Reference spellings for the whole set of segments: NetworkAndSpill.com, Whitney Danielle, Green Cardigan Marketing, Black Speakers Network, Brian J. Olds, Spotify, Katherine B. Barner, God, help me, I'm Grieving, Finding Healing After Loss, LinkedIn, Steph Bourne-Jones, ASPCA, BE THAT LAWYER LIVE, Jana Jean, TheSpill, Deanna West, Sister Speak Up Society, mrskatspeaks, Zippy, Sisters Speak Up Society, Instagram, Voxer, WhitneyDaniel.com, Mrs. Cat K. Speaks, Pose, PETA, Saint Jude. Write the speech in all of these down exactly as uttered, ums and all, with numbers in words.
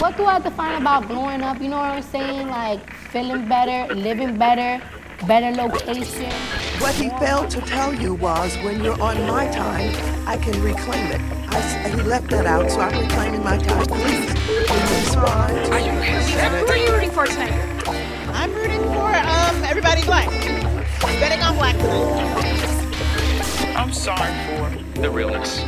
What do I define about blowing up? You know what I'm saying? Like feeling better, living better, better location. What he failed to tell you was, when you're on my time, I can reclaim it. I, he left that out, so I'm reclaiming my time. Please, respond. Are you rooting? Who are you rooting for tonight? I'm rooting for um everybody black. Betting on black tonight. I'm sorry for the realness.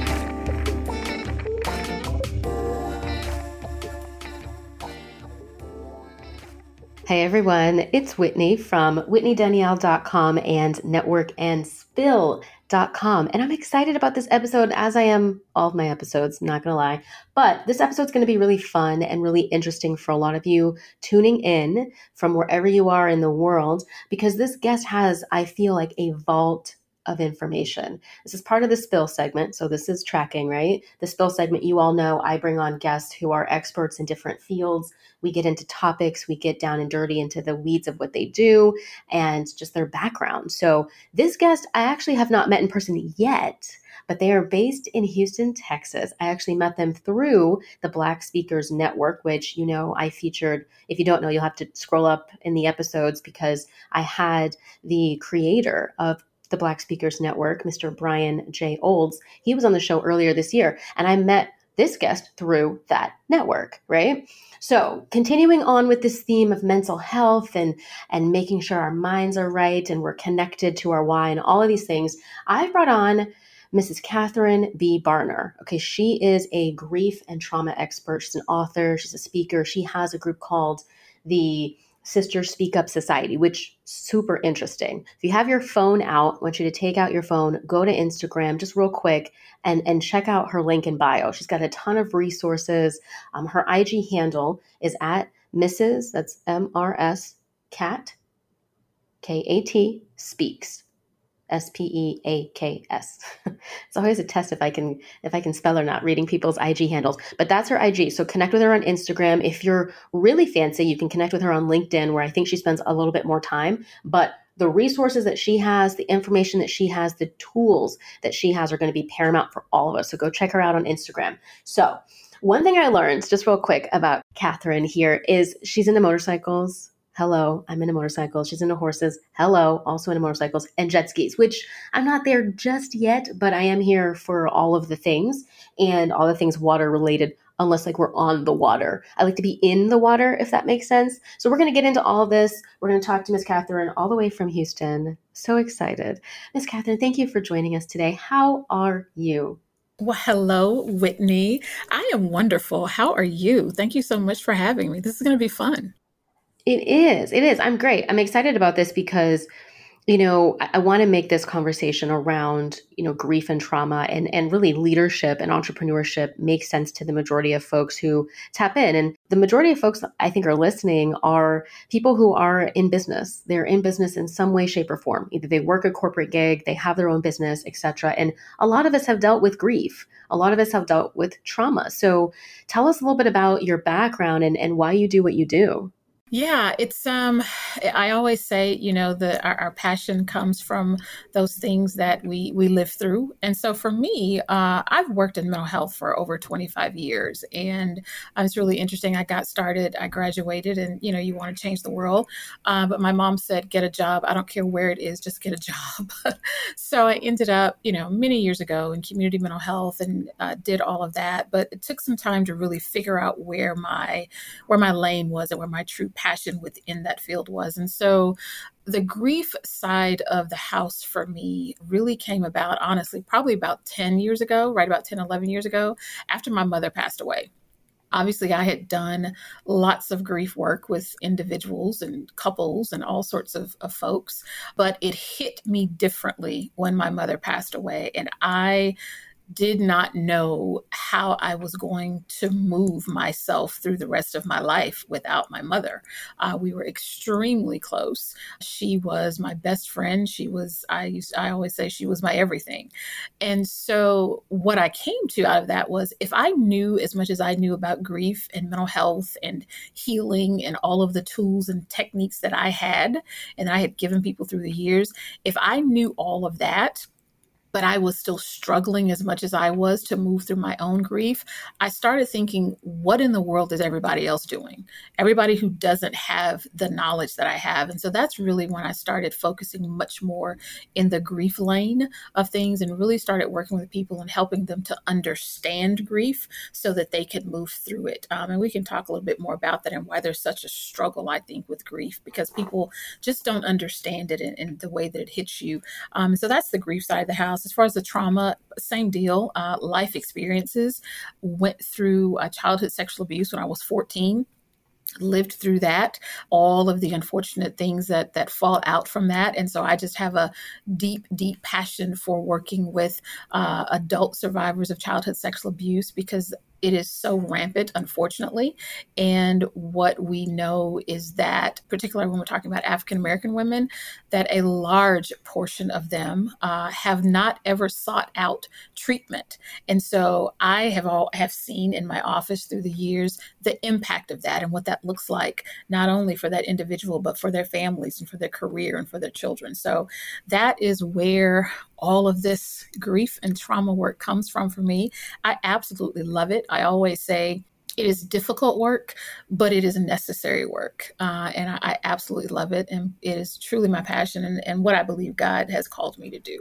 Hey everyone, it's Whitney from Whitney Danielle dot com and Network and Spill dot com. And I'm excited about this episode, as I am all of my episodes, not going to lie. But this episode's going to be really fun and really interesting for a lot of you tuning in from wherever you are in the world, because this guest has, I feel like, a vault of information. This is part of the Spill segment. So this is tracking, right? The Spill segment, you all know, I bring on guests who are experts in different fields. We get into topics, we get down and dirty into the weeds of what they do and just their background. So this guest, I actually have not met in person yet, but they are based in Houston, Texas. I actually met them through the Black Speakers Network, which, you know, I featured. If you don't know, you'll have to scroll up in the episodes, because I had the creator of the Black Speakers Network, Mister Brian J. Olds. He was on the show earlier this year, and I met this guest through that network, right? So continuing on with this theme of mental health and, and making sure our minds are right and we're connected to our why and all of these things, I've brought on Missus Katherine B. Barner. Okay, she is a grief and trauma expert. She's an author. She's a speaker. She has a group called the Sister Speak Up Society, which super interesting. If you have your phone out, I want you to take out your phone, go to Instagram just real quick and, and check out her link in bio. She's got a ton of resources. Um, her I G handle is at Missus, that's M R S, Cat, K A T, Speaks, S P E A K S. It's always a test if I can if I can spell or not, reading people's I G handles. But that's her I G. So connect with her on Instagram. If you're really fancy, you can connect with her on LinkedIn, where I think she spends a little bit more time. But the resources that she has, the information that she has, the tools that she has are going to be paramount for all of us. So go check her out on Instagram. So one thing I learned just real quick about Katherine here is she's into motorcycles. Hello, I'm into motorcycles. She's into horses. Hello, also into motorcycles and jet skis, which I'm not there just yet, but I am here for all of the things and all the things water related, unless like we're on the water. I like to be in the water, if that makes sense. So we're going to get into all this. We're going to talk to Miss Katherine all the way from Houston. So excited. Miss Katherine, thank you for joining us today. How are you? Well, hello, Whitney. I am wonderful. How are you? Thank you so much for having me. This is going to be fun. It is. It is. I'm great. I'm excited about this because, you know, I, I want to make this conversation around, you know, grief and trauma and, and really leadership and entrepreneurship make sense to the majority of folks who tap in. And the majority of folks I think are listening are people who are in business. They're in business in some way, shape, or form. Either they work a corporate gig, they have their own business, et cetera. And a lot of us have dealt with grief. A lot of us have dealt with trauma. So tell us a little bit about your background and, and why you do what you do. Yeah, it's, um, I always say, you know, that our, our passion comes from those things that we, we live through. And so for me, uh, I've worked in mental health for over twenty-five years, and it's really interesting. I got started, I graduated, and, you know, you want to change the world. Uh, but my mom said, get a job. I don't care where it is, just get a job. So I ended up, you know, many years ago in community mental health and uh, did all of that. But it took some time to really figure out where my, where my lane was and where my true passion within that field was. And so the grief side of the house for me really came about, honestly, probably about ten years ago, right about ten, eleven years ago, after my mother passed away. Obviously, I had done lots of grief work with individuals and couples and all sorts of, of folks, but it hit me differently when my mother passed away. And I did not know how I was going to move myself through the rest of my life without my mother. Uh, we were extremely close. She was my best friend. She was, I used, I always say she was my everything. And so what I came to out of that was, if I knew as much as I knew about grief and mental health and healing and all of the tools and techniques that I had, and I had given people through the years, if I knew all of that, but I was still struggling as much as I was to move through my own grief, I started thinking, what in the world is everybody else doing? Everybody who doesn't have the knowledge that I have. And so that's really when I started focusing much more in the grief lane of things and really started working with people and helping them to understand grief so that they could move through it. Um, and we can talk a little bit more about that and why there's such a struggle, I think, with grief, because people just don't understand it in, in the way that it hits you. Um, so that's the grief side of the house. As far as the trauma, same deal. Uh, life experiences. Went through uh, childhood sexual abuse when I was fourteen. Lived through that, all of the unfortunate things that that fall out from that. And so I just have a deep, deep passion for working with uh, adult survivors of childhood sexual abuse, because it is so rampant, unfortunately. And what we know is that, particularly when we're talking about African-American women, that a large portion of them uh, have not ever sought out treatment. And so I have all have seen in my office through the years the impact of that and what that looks like, not only for that individual, but for their families and for their career and for their children. So that is where all of this grief and trauma work comes from for me. I absolutely love it. I always say it is difficult work, but it is necessary work. Uh, and I, I absolutely love it. And it is truly my passion and, and what I believe God has called me to do.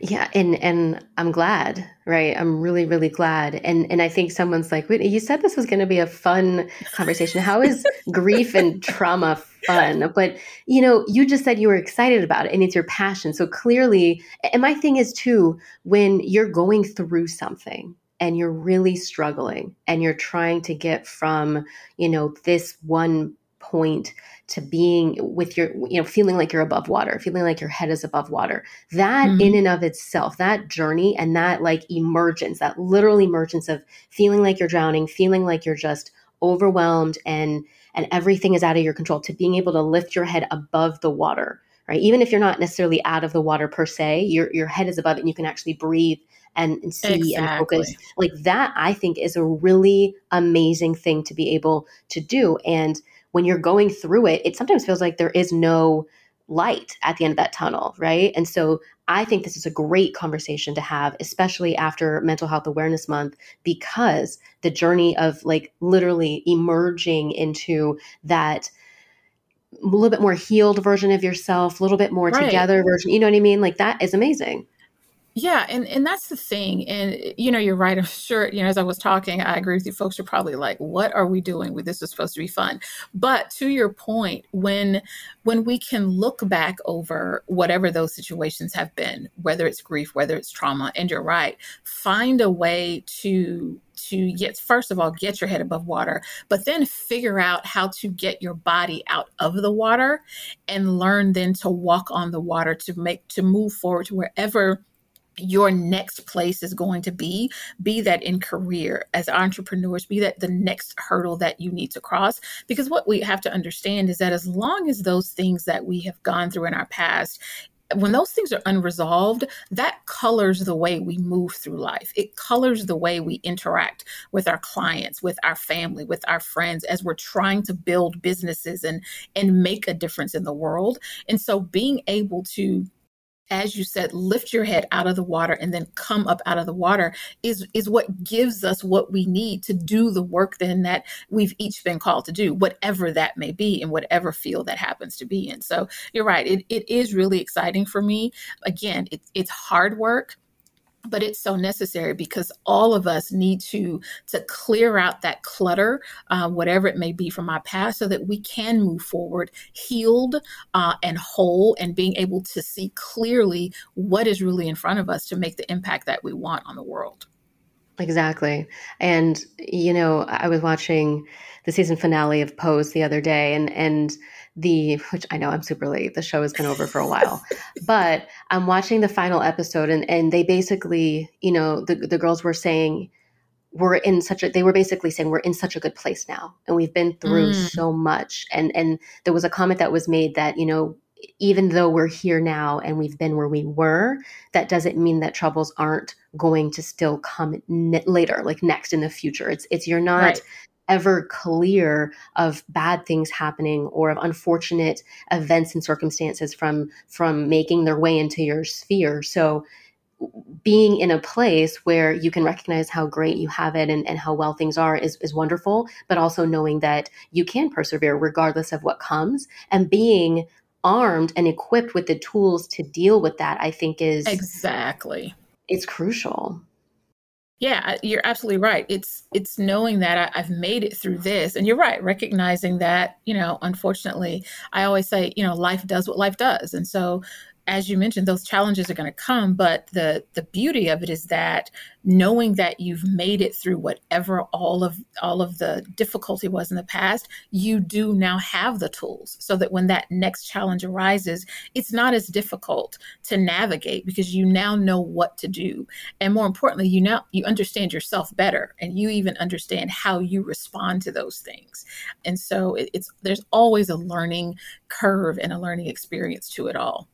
Yeah. And, and I'm glad, right? I'm really, really glad. And, and I think someone's like, Whitney, you said this was going to be a fun conversation. How is grief and trauma fun? But, you know, you just said you were excited about it and it's your passion. So clearly, and my thing is too, when you're going through something and you're really struggling and you're trying to get from, you know, this one point to being with your, you know, feeling like you're above water, feeling like your head is above water, that mm-hmm. in and of itself, that journey and that like emergence, that literal emergence of feeling like you're drowning, feeling like you're just overwhelmed and, and everything is out of your control, to being able to lift your head above the water, right? Even if you're not necessarily out of the water per se, your, your head is above it and you can actually breathe and, and see exactly. and focus. Like that, I think, is a really amazing thing to be able to do. And when you're going through it, it sometimes feels like there is no light at the end of that tunnel, right? And so I think this is a great conversation to have, especially after Mental Health Awareness Month, because the journey of like literally emerging into that a little bit more healed version of yourself, a little bit more right. together version, you know what I mean? Like that is amazing. Yeah. And, and that's the thing. And, you know, you're right. I'm sure, you know, as I was talking, I agree with you folks are probably like, what are we doing? This was supposed to be fun. But to your point, when, when we can look back over whatever those situations have been, whether it's grief, whether it's trauma, and you're right, find a way to to yes, first of all, get your head above water, but then figure out how to get your body out of the water and learn then to walk on the water, to make, to move forward to wherever your next place is going to be, be that in career, as entrepreneurs, be that the next hurdle that you need to cross. Because what we have to understand is that as long as those things that we have gone through in our past, when those things are unresolved, that colors the way we move through life. It colors the way we interact with our clients, with our family, with our friends, as we're trying to build businesses and, and make a difference in the world. And so being able to, as you said, lift your head out of the water and then come up out of the water is, is what gives us what we need to do the work then that we've each been called to do, whatever that may be and whatever field that happens to be in. So you're right. It, it is really exciting for me. Again, it, it's hard work, but it's so necessary because all of us need to, to clear out that clutter, uh, whatever it may be from our past, so that we can move forward healed uh, and whole and being able to see clearly what is really in front of us to make the impact that we want on the world. Exactly. And, you know, I was watching the season finale of Pose the other day and, and the, which I know I'm super late, the show has been over for a while, but I'm watching the final episode and, and they basically, you know, the, the girls were saying, we're in such a, they were basically saying we're in such a good place now and we've been through mm. so much. And, and there was a comment that was made that, you know, even though we're here now and we've been where we were, that doesn't mean that troubles aren't going to still come ne- later, like next in the future. It's, it's, you're not right. ever clear of bad things happening or of unfortunate events and circumstances from, from making their way into your sphere. So being in a place where you can recognize how great you have it and, and how well things are is, is wonderful, but also knowing that you can persevere regardless of what comes, and being armed and equipped with the tools to deal with that, I think is... Exactly. It's crucial. Yeah, you're absolutely right. It's it's knowing that I, I've made it through this. And you're right, recognizing that, you know, unfortunately, I always say, you know, life does what life does. And so, as you mentioned, those challenges are going to come. But the the beauty of it is that knowing that you've made it through whatever all of all of the difficulty was in the past, you do now have the tools so that when that next challenge arises, it's not as difficult to navigate because you now know what to do. And more importantly, you now you understand yourself better, and you even understand how you respond to those things. And so it, it's there's always a learning curve and a learning experience to it all.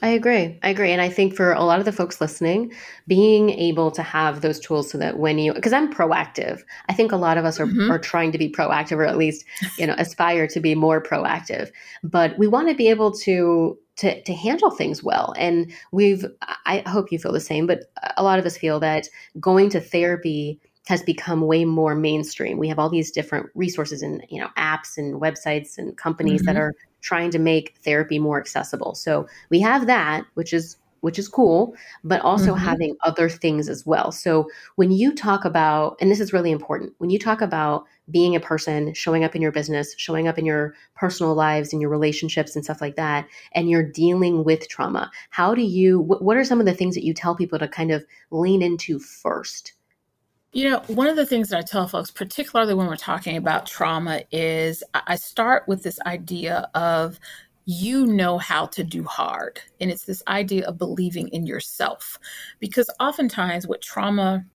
I agree. I agree. And I think for a lot of the folks listening, being able to have those tools so that when you, because I'm proactive, I think a lot of us are, mm-hmm. are trying to be proactive, or at least, you know, aspire to be more proactive, but we want to be able to, to, to handle things well. And we've, I hope you feel the same, but a lot of us feel that going to therapy has become way more mainstream. We have all these different resources and, you know, apps and websites and companies mm-hmm. that are trying to make therapy more accessible. So we have that, which is which is cool, but also mm-hmm. having other things as well. So when you talk about, and this is really important, when you talk about being a person, showing up in your business, showing up in your personal lives and your relationships and stuff like that, and you're dealing with trauma, how do you, wh- what are some of the things that you tell people to kind of lean into first? You know, one of the things that I tell folks, particularly when we're talking about trauma, is I start with this idea of you know how to do hard. And it's this idea of believing in yourself, because oftentimes what trauma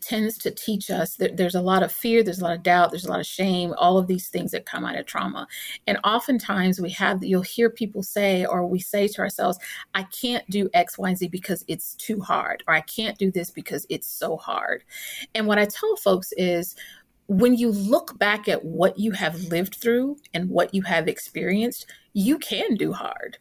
tends to teach us that there's a lot of fear, there's a lot of doubt, there's a lot of shame, all of these things that come out of trauma. And oftentimes we have, you'll hear people say, or we say to ourselves, I can't do X, Y, and Z because it's too hard, or I can't do this because it's so hard. And what I tell folks is, when you look back at what you have lived through and what you have experienced, you can do hard.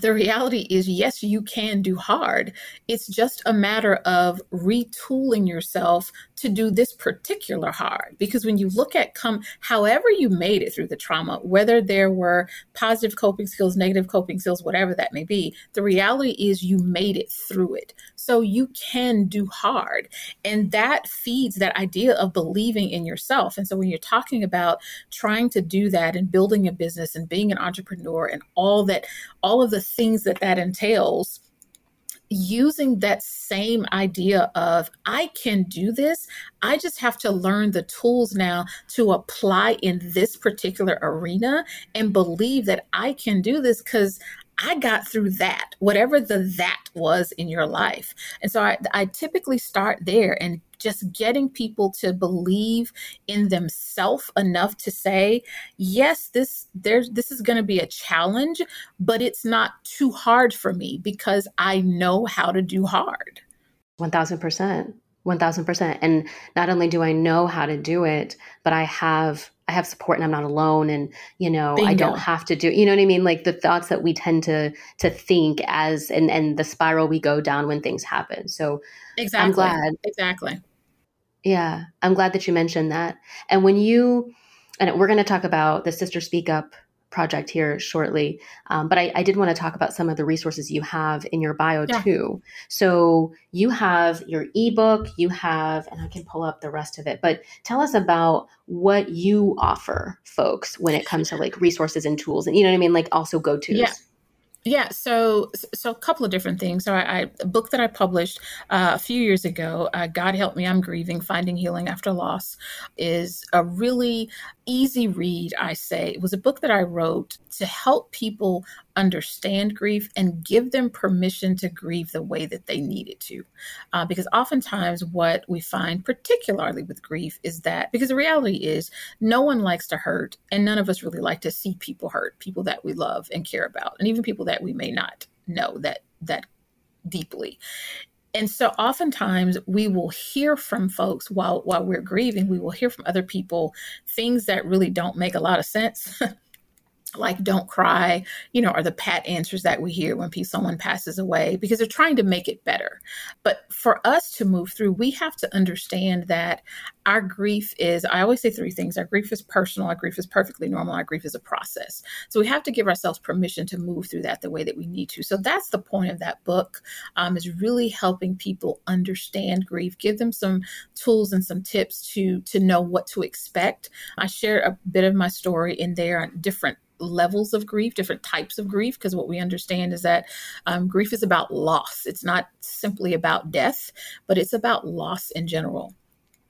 The reality is, yes, you can do hard. It's just a matter of retooling yourself to do this particular hard. Because when you look at come, however you made it through the trauma, whether there were positive coping skills, negative coping skills, whatever that may be, the reality is you made it through it. So you can do hard. And that feeds that idea of believing in yourself. And so when you're talking about trying to do that and building a business and being an entrepreneur and all that, all of the things that that entails, using that same idea of I can do this, I just have to learn the tools now to apply in this particular arena and believe that I can do this because I got through that, whatever the that was in your life. And so I, I typically start there and just getting people to believe in themselves enough to say, yes, this there's this is going to be a challenge, but it's not too hard for me because I know how to do hard. one thousand percent. one thousand percent. And not only do I know how to do it, but I have I have support and I'm not alone. And, you know, Bingo. I don't have to do, you know what I mean? Like the thoughts that we tend to to think as, and, and the spiral we go down when things happen. So exactly. I'm glad. Exactly. Yeah. I'm glad that you mentioned that. And when you, and we're going to talk about the Sister Speak Up project here shortly. Um, but I, I did want to talk about some of the resources you have in your bio yeah. too. So you have your ebook, you have, and I can pull up the rest of it, but tell us about what you offer folks when it comes to like resources and tools and, you know what I mean? Like also go-tos. Yeah. Yeah, so so a couple of different things. So I, I a book that I published uh, a few years ago, uh, God Help Me, I'm Grieving, Finding Healing After Loss, is a really easy read, I say. It was a book that I wrote to help people understand grief and give them permission to grieve the way that they need it to. Uh, because oftentimes what we find, particularly with grief, is that, because the reality is no one likes to hurt, and none of us really like to see people hurt, people that we love and care about, and even people that we may not know that that deeply. And so oftentimes we will hear from folks while while we're grieving, we will hear from other people things that really don't make a lot of sense. like don't cry, you know, are the pat answers that we hear when someone passes away, because they're trying to make it better. But for us to move through, we have to understand that our grief is, I always say three things. Our grief is personal. Our grief is perfectly normal. Our grief is a process. So we have to give ourselves permission to move through that the way that we need to. So that's the point of that book, um, is really helping people understand grief, give them some tools and some tips to, to know what to expect. I share a bit of my story in there on different levels of grief, different types of grief, because what we understand is that um, grief is about loss. It's not simply about death, but it's about loss in general.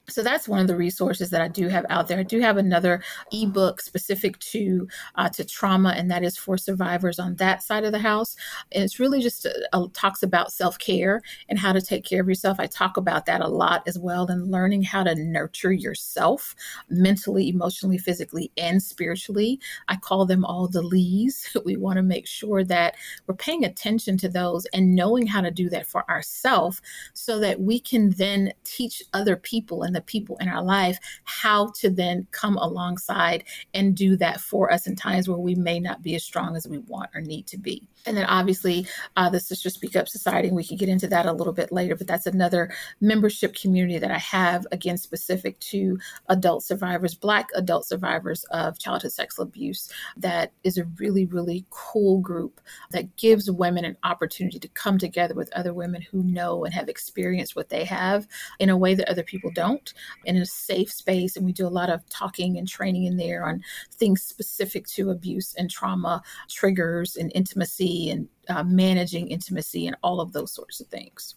So that's one of the resources that I do have out there. I do have another ebook specific to uh, to trauma, and that is for survivors on that side of the house. And it's really just uh, uh, talks about self-care and how to take care of yourself. I talk about that a lot as well, and learning how to nurture yourself mentally, emotionally, physically, and spiritually. I call them all the Lees. We want to make sure that we're paying attention to those and knowing how to do that for ourselves, so that we can then teach other people and the people in our life how to then come alongside and do that for us in times where we may not be as strong as we want or need to be. And then obviously uh, the Sister Speak Up Society, and we can get into that a little bit later, but that's another membership community that I have, again, specific to adult survivors, Black adult survivors of childhood sexual abuse. That is a really, really cool group that gives women an opportunity to come together with other women who know and have experienced what they have in a way that other people don't, in a safe space. And we do a lot of talking and training in there on things specific to abuse and trauma, triggers and intimacy, and uh, managing intimacy, and all of those sorts of things.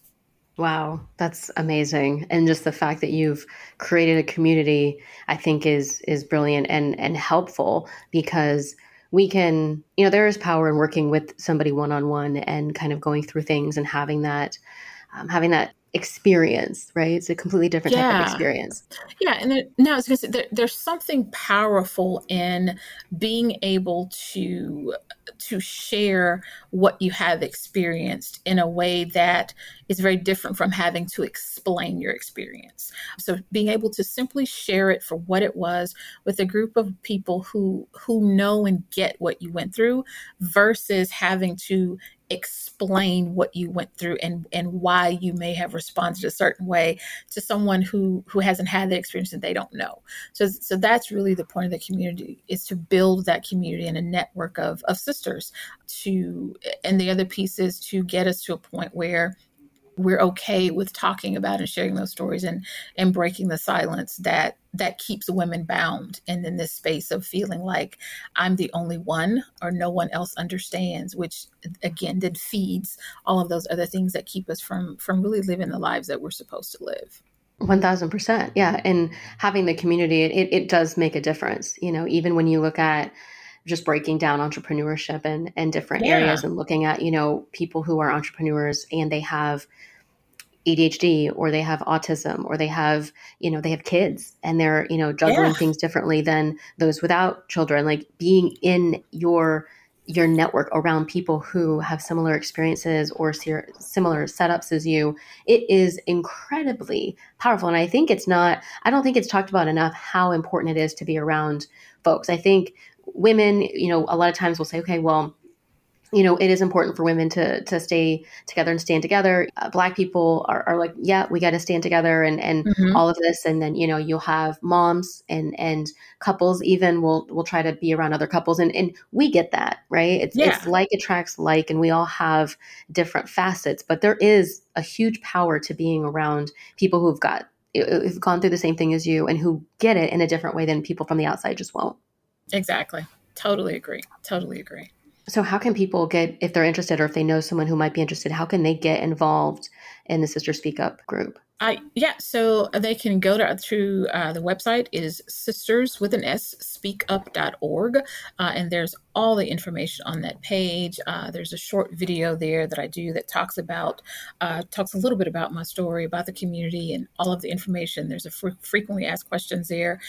Wow, that's amazing. And just the fact that you've created a community, I think is is brilliant and and helpful, because we can, you know, there is power in working with somebody one-on-one and kind of going through things and having that, um, having that experience, right? It's a completely different yeah. type of experience. Yeah. And there, no, I was going to say there, there's something powerful in being able to, to share what you have experienced in a way that is very different from having to explain your experience. So being able to simply share it for what it was with a group of people who, who know and get what you went through, versus having to explain what you went through and, and why you may have responded a certain way to someone who, who hasn't had the experience and they don't know. So, so that's really the point of the community, is to build that community and a network of, of sisters to, and the other piece is to get us to a point where we're okay with talking about and sharing those stories and, and breaking the silence that, that keeps women bound. And in this space of feeling like I'm the only one or no one else understands, which again, then feeds all of those other things that keep us from, from really living the lives that we're supposed to live. one thousand percent. Yeah. And having the community, it it does make a difference. You know, even when you look at just breaking down entrepreneurship and, and different yeah. areas, and looking at, you know, people who are entrepreneurs and they have A D H D or they have autism or they have, you know, they have kids and they're, you know, juggling yeah. things differently than those without children. Like being in your, your network around people who have similar experiences or ser- similar setups as you, it is incredibly powerful. And I think it's not, I don't think it's talked about enough how important it is to be around folks. I think women, you know, a lot of times will say, okay, well, you know, it is important for women to to stay together and stand together. Uh, Black people are, are like, yeah, we got to stand together and, and mm-hmm. all of this. And then, you know, you'll have moms and, and couples even will will try to be around other couples. And, and we get that, right? It's, yeah. it's like attracts like, and we all have different facets, but there is a huge power to being around people who've got, who've gone through the same thing as you and who get it in a different way than people from the outside just won't. Exactly. Totally agree. Totally agree. So how can people get, if they're interested or if they know someone who might be interested, how can they get involved in the Sister Speak Up group? I, yeah, so they can go to, to uh, the website is sisters with an S, speak up dot org. Uh, and there's all the information on that page. Uh, there's a short video there that I do that talks about, uh, talks a little bit about my story, about the community and all of the information. There's a fr- frequently asked questions there.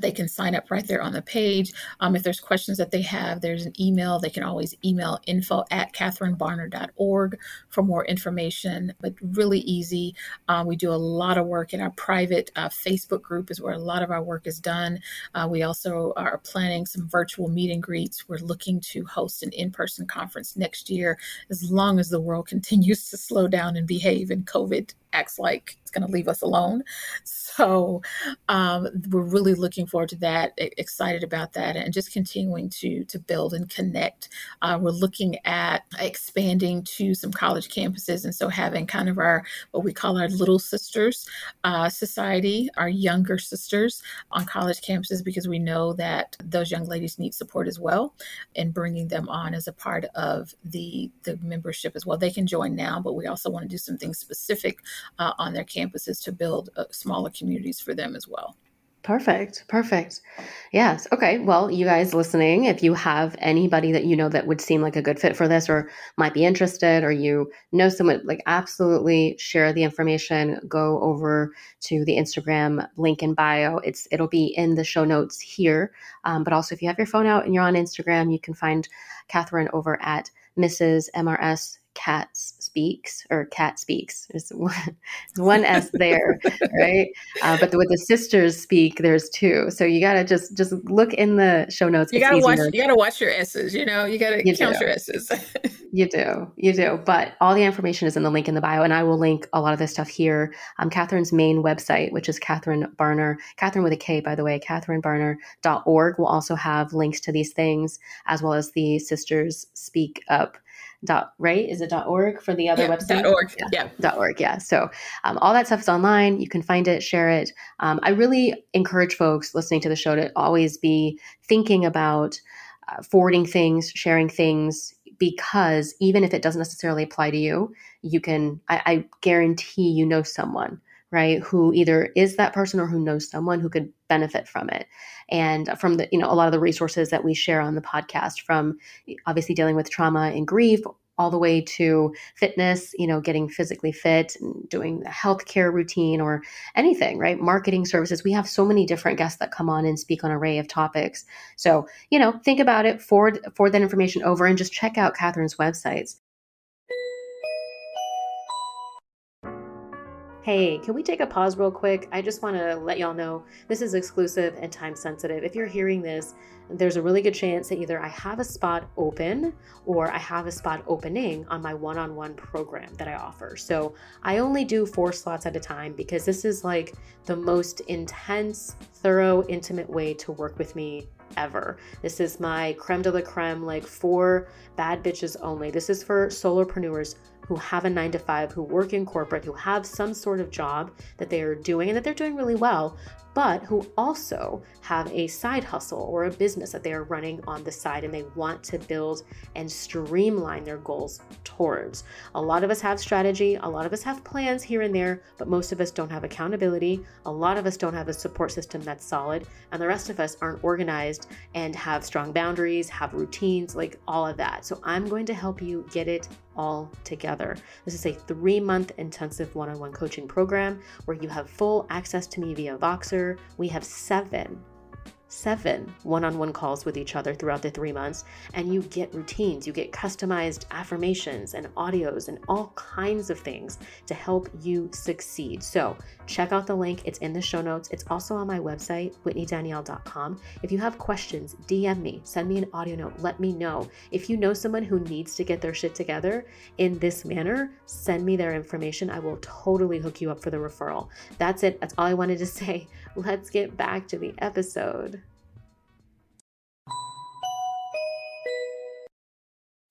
They can sign up right there on the page. Um, if there's questions that they have, there's an email. They can always email info at katherine barner dot org for more information, but really easy. Um, we do a lot of work in our private uh, Facebook group is where a lot of our work is done. Uh, we also are planning some virtual meet and greets. We're looking to host an in-person conference next year, as long as the world continues to slow down and behave and COVID acts like it's going to leave us alone. So um, we're really looking forward to that, excited about that, and just continuing to to build and connect. Uh, we're looking at expanding to some college campuses, and so having kind of our, what we call our Little Sisters uh, Society, our younger sisters on college campuses, because we know that those young ladies need support as well, and bringing them on as a part of the, the membership as well. They can join now, but we also want to do something specific Uh, on their campuses to build uh, smaller communities for them as well. Perfect. Perfect. Yes. Okay. Well, you guys listening, if you have anybody that you know that would seem like a good fit for this or might be interested, or you know someone, like absolutely share the information. Go over to the Instagram link in bio. It's It'll be in the show notes here. Um, but also if you have your phone out and you're on Instagram, you can find Katherine over at Missus M R S Cat Speaks, or Cat Speaks. There's one, one S there, right? Uh, but the, with the sisters speak, there's two. So you gotta just just look in the show notes. You it's gotta watch. You gotta watch your S's. You know, you gotta you count do. your S's. you do, you do. But all the information is in the link in the bio, and I will link a lot of this stuff here. Um, Katherine's main website, which is Katherine Barner, Katherine with a K, by the way, katherine barner dot org, will also have links to these things, as well as the Sisters Speak Up. Dot, right? Is it dot org for the other yeah, website? Dot org. Yeah. yeah. Dot org. Yeah. So um, all that stuff is online. You can find it, share it. Um, I really encourage folks listening to the show to always be thinking about uh, forwarding things, sharing things, because even if it doesn't necessarily apply to you, you can, I, I guarantee you know someone, right, who either is that person or who knows someone who could benefit from it. And from the, you know, a lot of the resources that we share on the podcast, from obviously dealing with trauma and grief, all the way to fitness, you know, getting physically fit and doing a healthcare routine or anything, right? Marketing services. We have so many different guests that come on and speak on an array of topics. So, you know, think about it, forward, forward that information over, and just check out Katherine's websites. Hey, can we take a pause real quick? I just want to let y'all know this is exclusive and time sensitive. If you're hearing this, there's a really good chance that either I have a spot open or I have a spot opening on my one-on-one program that I offer. So I only do four slots at a time, because this is like the most intense, thorough, intimate way to work with me ever. This is my creme de la creme, like for bad bitches only. This is for solopreneurs who have a nine to five, who work in corporate, who have some sort of job that they are doing and that they're doing really well, but who also have a side hustle or a business that they are running on the side, and they want to build and streamline their goals towards. A lot of us have strategy, a lot of us have plans here and there, but most of us don't have accountability. A lot of us don't have a support system that's solid, and the rest of us aren't organized and have strong boundaries, have routines, like all of that. So I'm going to help you get it all together. This is a three-month intensive one-on-one coaching program where you have full access to me via Voxer. We have seven, seven one-on-one calls with each other throughout the three months, and you get routines, you get customized affirmations and audios and all kinds of things to help you succeed. So check out the link. It's in the show notes. It's also on my website, Whitney Danielle dot com. If you have questions, D M me, send me an audio note. Let me know. If you know someone who needs to get their shit together in this manner, send me their information. I will totally hook you up for the referral. That's it. That's all I wanted to say. Let's get back to the episode.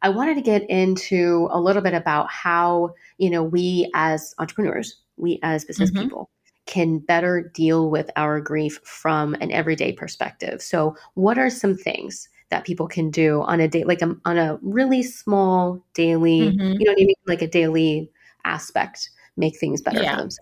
I wanted to get into a little bit about how, you know, we as entrepreneurs, we as business mm-hmm. people can better deal with our grief from an everyday perspective. So what are some things that people can do on a day, like a, on a really small daily, mm-hmm. you know what I mean? Like a daily aspect, make things better yeah. for themselves.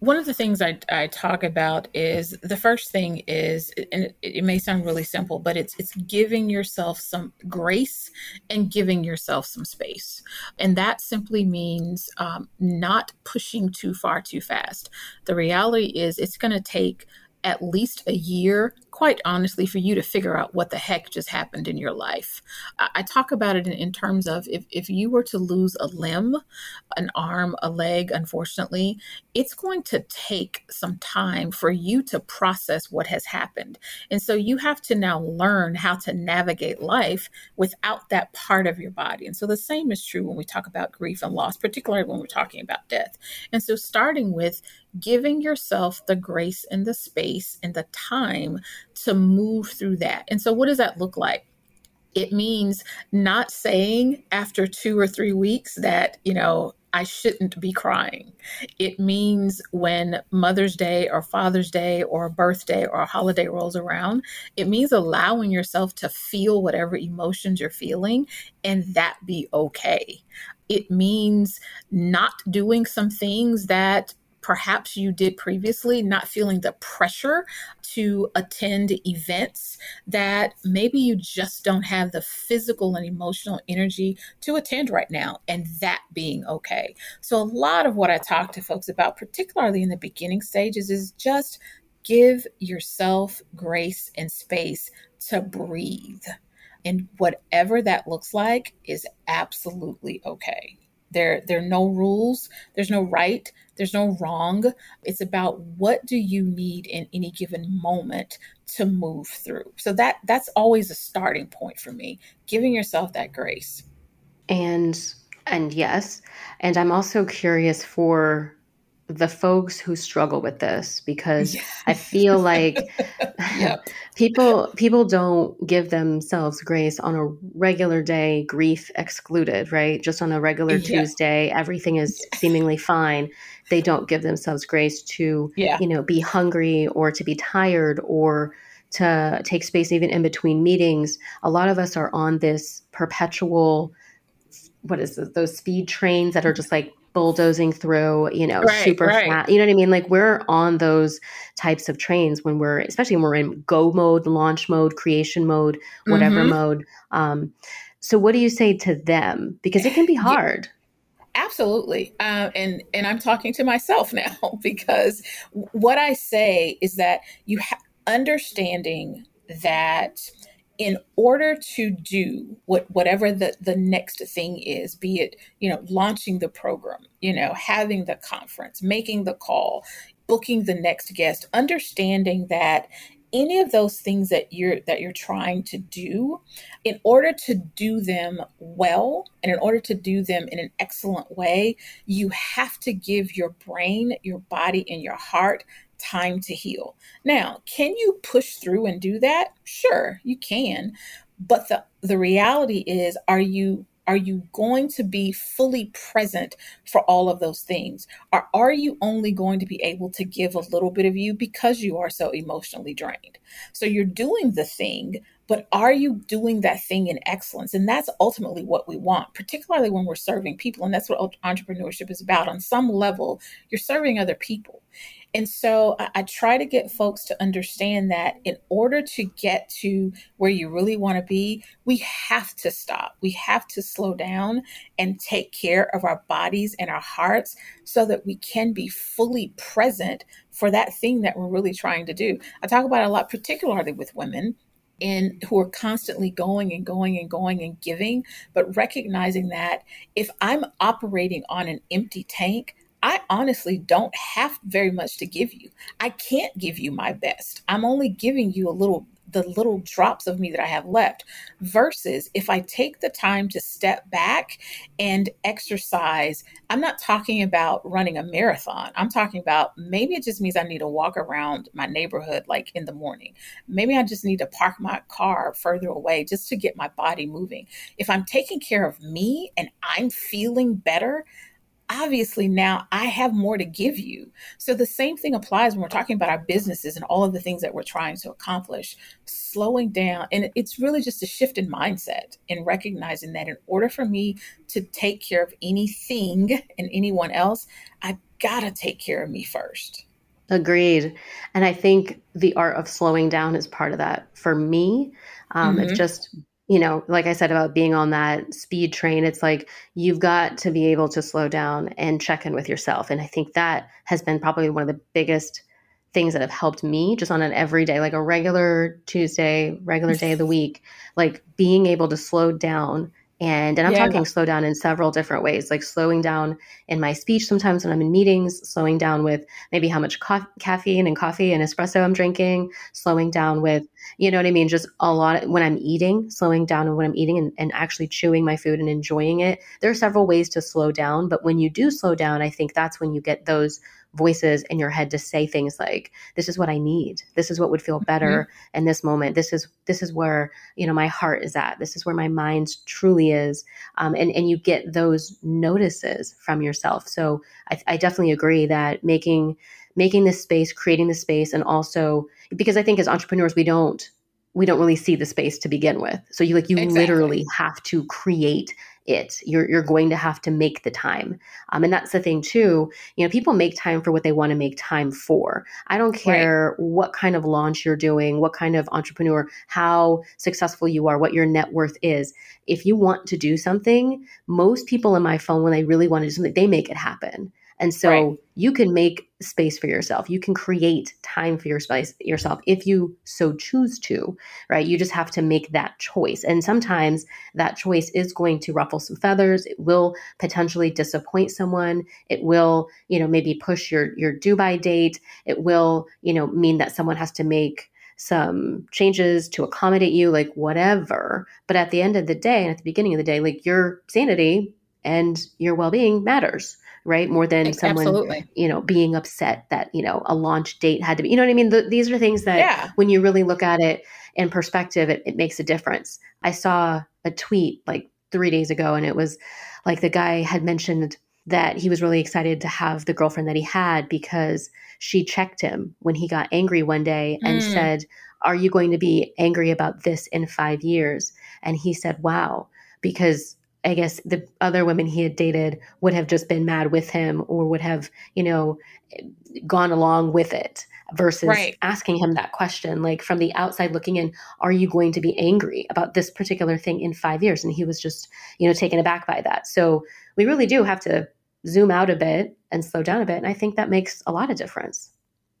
One of the things I, I talk about is, the first thing is, and it, it may sound really simple, but it's it's giving yourself some grace and giving yourself some space. And that simply means um, not pushing too far too fast. The reality is it's going to take at least a year, quite honestly, for you to figure out what the heck just happened in your life. I, I talk about it in, in terms of if, if you were to lose a limb, an arm, a leg, unfortunately, it's going to take some time for you to process what has happened. And so you have to now learn how to navigate life without that part of your body. And so the same is true when we talk about grief and loss, particularly when we're talking about death. And so starting with giving yourself the grace and the space and the time to move through that. And so what does that look like? It means not saying after two or three weeks that, you know, I shouldn't be crying. It means when Mother's Day or Father's Day or a birthday or a holiday rolls around, it means allowing yourself to feel whatever emotions you're feeling and that be okay. It means not doing some things that perhaps you did previously, not feeling the pressure to attend events that maybe you just don't have the physical and emotional energy to attend right now, and that being okay. So a lot of what I talk to folks about, particularly in the beginning stages, is just give yourself grace and space to breathe. And whatever that looks like is absolutely okay. There, there are no rules. There's no right. There's no wrong. It's about what do you need in any given moment to move through. So that that's always a starting point for me, giving yourself that grace. And and yes, and I'm also curious for the folks who struggle with this, because yeah. I feel like yep. people people don't give themselves grace on a regular day, grief excluded, right? Just on a regular yeah. Tuesday, everything is yeah. seemingly fine. They don't give themselves grace to, yeah. you know, be hungry or to be tired or to take space even in between meetings. A lot of us are on this perpetual, what is it, those speed trains that are just like bulldozing through, you know, right, super right. fast. You know what I mean? Like we're on those types of trains when we're, especially when we're in go mode, launch mode, creation mode, whatever mm-hmm. mode. Um, so what do you say to them? Because it can be hard. Yeah. Absolutely. Uh, and, and I'm talking to myself now, because what I say is that you have understanding that in order to do what, whatever the, the next thing is, be it, you know, launching the program, you know, having the conference, making the call, booking the next guest, understanding that any of those things that you're that you're trying to do, in order to do them well, and in order to do them in an excellent way, you have to give your brain, your body, and your heart time to heal. Now, can you push through and do that? Sure, you can. But the, the reality is, are you Are you going to be fully present for all of those things? Or are you only going to be able to give a little bit of you because you are so emotionally drained? So you're doing the thing, but are you doing that thing in excellence? And that's ultimately what we want, particularly when we're serving people. And that's what entrepreneurship is about. On some level, you're serving other people. And so I, I try to get folks to understand that in order to get to where you really want to be, we have to stop. We have to slow down and take care of our bodies and our hearts so that we can be fully present for that thing that we're really trying to do. I talk about it a lot, particularly with women and who are constantly going and going and going and giving, but recognizing that if I'm operating on an empty tank, I honestly don't have very much to give you. I can't give you my best. I'm only giving you a little, the little drops of me that I have left. Versus if I take the time to step back and exercise, I'm not talking about running a marathon. I'm talking about maybe it just means I need to walk around my neighborhood like in the morning. Maybe I just need to park my car further away just to get my body moving. If I'm taking care of me and I'm feeling better, obviously now I have more to give you. So the same thing applies when we're talking about our businesses and all of the things that we're trying to accomplish, slowing down. And it's really just a shift in mindset and recognizing that in order for me to take care of anything and anyone else, I've got to take care of me first. Agreed. And I think the art of slowing down is part of that for me. Um, mm-hmm. It's just, you know, like I said about being on that speed train, it's like you've got to be able to slow down and check in with yourself. And I think that has been probably one of the biggest things that have helped me just on an everyday, like a regular Tuesday, regular day of the week, like being able to slow down. And, and I'm yeah. talking slow down in several different ways, like slowing down in my speech sometimes when I'm in meetings, slowing down with maybe how much co- caffeine and coffee and espresso I'm drinking, slowing down with, you know what I mean, just a lot of, when I'm eating, slowing down when I'm eating and, and actually chewing my food and enjoying it. There are several ways to slow down. But when you do slow down, I think that's when you get those voices in your head to say things like, this is what I need. This is what would feel better mm-hmm. in this moment. This is, this is where, you know, my heart is at. This is where my mind truly is. Um, and, and you get those notices from yourself. So I, I definitely agree that making, making this space, creating the space, and also because I think as entrepreneurs, we don't, we don't really see the space to begin with. So you like, you exactly. literally have to create it. You're you're going to have to make the time. Um, and that's the thing too, you know, people make time for what they want to make time for. I don't care right. what kind of launch you're doing, what kind of entrepreneur, how successful you are, what your net worth is. If you want to do something, most people in my phone, when they really want to do something, they make it happen. And so right. you can make space for yourself. You can create time for your space, yourself if you so choose to, right? You just have to make that choice. And sometimes that choice is going to ruffle some feathers. It will potentially disappoint someone. It will, you know, maybe push your, your due-by date. It will, you know, mean that someone has to make some changes to accommodate you, like whatever. But at the end of the day, and at the beginning of the day, like your sanity and your well-being matters, right? More than someone, Absolutely. you know, being upset that, you know, a launch date had to be, you know what I mean? The, these are things that yeah. when you really look at it in perspective, it, it makes a difference. I saw a tweet like three days ago, and it was like the guy had mentioned that he was really excited to have the girlfriend that he had because she checked him when he got angry one day and mm. said, "Are you going to be angry about this in five years? And he said, "Wow," because I guess the other women he had dated would have just been mad with him or would have, you know, gone along with it versus right. asking him that question. Like from the outside looking in, are you going to be angry about this particular thing in five years? And he was just, you know, taken aback by that. So we really do have to zoom out a bit and slow down a bit. And I think that makes a lot of difference.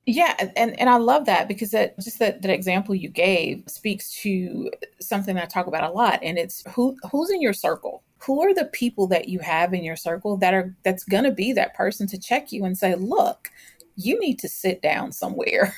Yeah. And, and I love that because that, just that, that example you gave speaks to something that I talk about a lot. And it's who who's in your circle. Who are the people that you have in your circle that are that's going to be that person to check you and say, look, you need to sit down somewhere.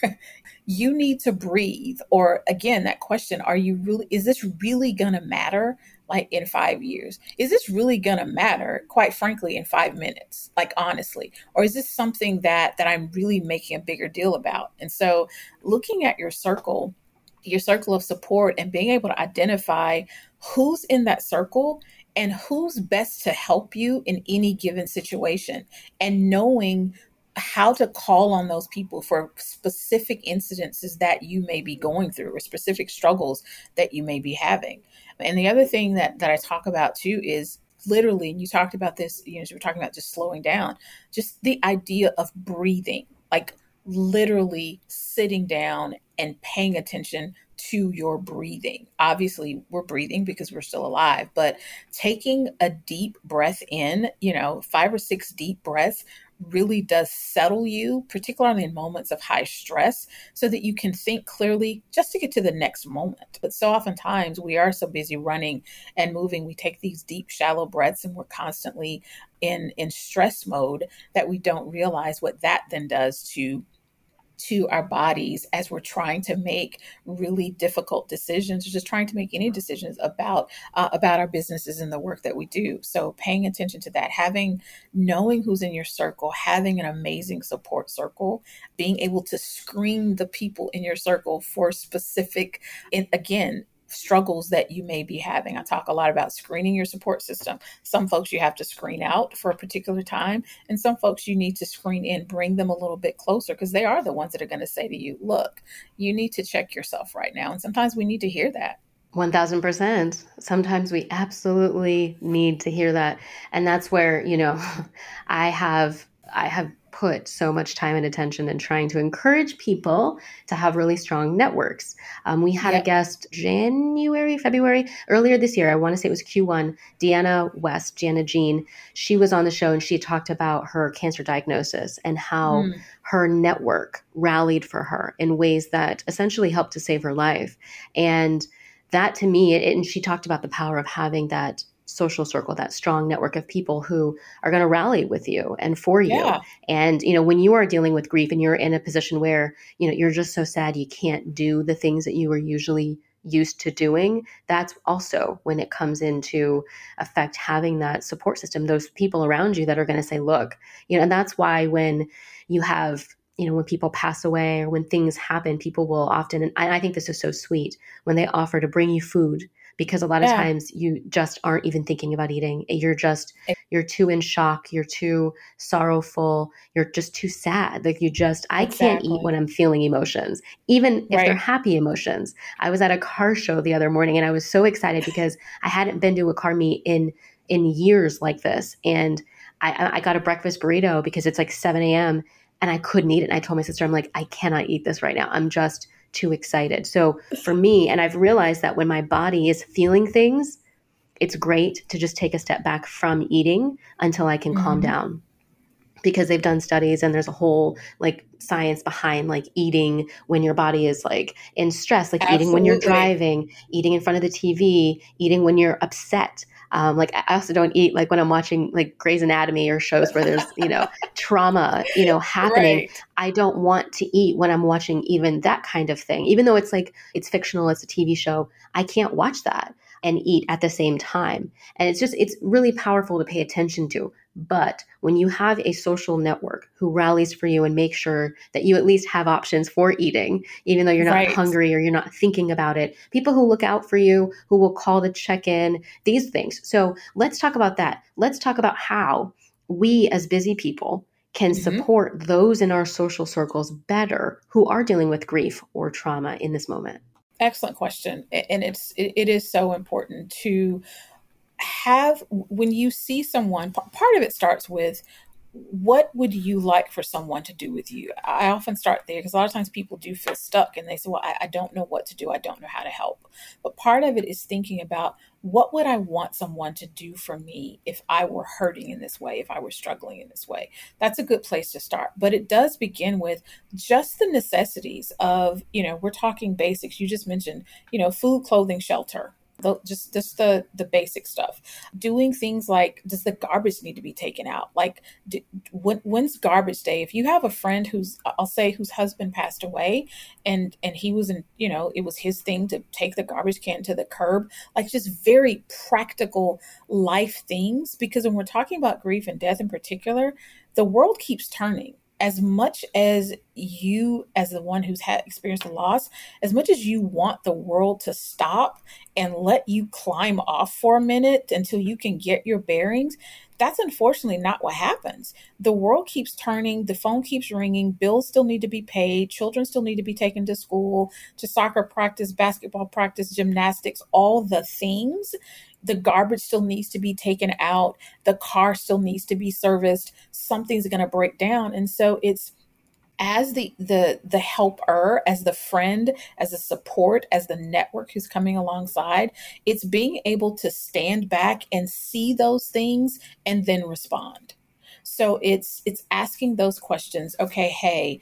You need to breathe. Or again, that question, are you really, is this really going to matter? Like in five years, is this really going to matter? Quite frankly, in five minutes, like honestly, or is this something that that I'm really making a bigger deal about? And so looking at your circle, your circle of support and being able to identify who's in that circle and who's best to help you in any given situation and knowing how to call on those people for specific incidences that you may be going through or specific struggles that you may be having. And the other thing that, that I talk about too is literally, and you talked about this, you know, you were talking about just slowing down, just the idea of breathing, like literally sitting down and paying attention to your breathing. Obviously, we're breathing because we're still alive, but taking a deep breath in, you know, five or six deep breaths really does settle you, particularly in moments of high stress, so that you can think clearly just to get to the next moment. But so oftentimes we are so busy running and moving, we take these deep, shallow breaths and we're constantly in, in stress mode that we don't realize what that then does to to our bodies as we're trying to make really difficult decisions or just trying to make any decisions about uh, about our businesses and the work that we do. So paying attention to that, having, knowing who's in your circle, having an amazing support circle, being able to screen the people in your circle for specific, and again, struggles that you may be having. I talk a lot about screening your support system. Some folks you have to screen out for a particular time, and some folks you need to screen in, bring them a little bit closer because they are the ones that are going to say to you, look, you need to check yourself right now. And sometimes we need to hear that. one thousand percent. Sometimes we absolutely need to hear that. And that's where, you know, I have, I have put so much time and attention in trying to encourage people to have really strong networks. Um, we had yep. a guest January, February, earlier this year. I want to say it was Q one, Deanna West, Jana Jean. She was on the show and she talked about her cancer diagnosis and how mm. her network rallied for her in ways that essentially helped to save her life. And that to me, it, and she talked about the power of having that social circle, that strong network of people who are going to rally with you and for you. Yeah. And, you know, when you are dealing with grief and you're in a position where, you know, you're just so sad, you can't do the things that you were usually used to doing. That's also when it comes into effect, having that support system, those people around you that are going to say, look, you know, and that's why when you have, you know, when people pass away or when things happen, people will often, and I think this is so sweet, when they offer to bring you food, because a lot of yeah. times you just aren't even thinking about eating. You're just, you're too in shock. You're too sorrowful. You're just too sad. Like you just, I exactly. can't eat when I'm feeling emotions, even if right. they're happy emotions. I was at a car show the other morning and I was so excited because I hadn't been to a car meet in, in years like this. And I, I got a breakfast burrito because it's like seven a.m. and I couldn't eat it. And I told my sister, I'm like, I cannot eat this right now. I'm just too excited. So for me, and I've realized that when my body is feeling things, it's great to just take a step back from eating until I can mm-hmm. calm down, because they've done studies and there's a whole like science behind like eating when your body is like in stress, like Absolutely. Eating when you're driving, eating in front of the T V, eating when you're upset. Um, like I also don't eat like when I'm watching like Grey's Anatomy or shows where there's, you know, trauma, you know, happening. Right. I don't want to eat when I'm watching even that kind of thing, even though it's like, it's fictional, it's a T V show. I can't watch that and eat at the same time. And it's just, it's really powerful to pay attention to. But when you have a social network who rallies for you and makes sure that you at least have options for eating, even though you're not right. hungry or you're not thinking about it, people who look out for you, who will call to check in, these things. So let's talk about that. Let's talk about how we as busy people can mm-hmm. support those in our social circles better who are dealing with grief or trauma in this moment. Excellent question. And it's, it is so important to have, when you see someone, part of it starts with, what would you like for someone to do with you? I often start there because a lot of times people do feel stuck and they say, well, I, I don't know what to do. I don't know how to help. But part of it is thinking about, what would I want someone to do for me if I were hurting in this way, if I were struggling in this way? That's a good place to start. But it does begin with just the necessities of, you know, we're talking basics. You just mentioned, you know, food, clothing, shelter. The, just just the, the basic stuff. Doing things like, does the garbage need to be taken out? Like, do, when, when's garbage day? If you have a friend who's, I'll say, whose husband passed away and, and he was in, you know, it was his thing to take the garbage can to the curb, like just very practical life things. Because when we're talking about grief and death in particular, the world keeps turning. As much as you, as the one who's had experienced a loss, as much as you want the world to stop and let you climb off for a minute until you can get your bearings, that's unfortunately not what happens. The world keeps turning. The phone keeps ringing. Bills still need to be paid. Children still need to be taken to school, to soccer practice, basketball practice, gymnastics, all the things. The garbage still needs to be taken out. The car still needs to be serviced. Something's going to break down. And so it's, as the, the, the helper, as the friend, as the support, as the network who's coming alongside, it's being able to stand back and see those things and then respond. So it's, it's asking those questions. Okay, hey,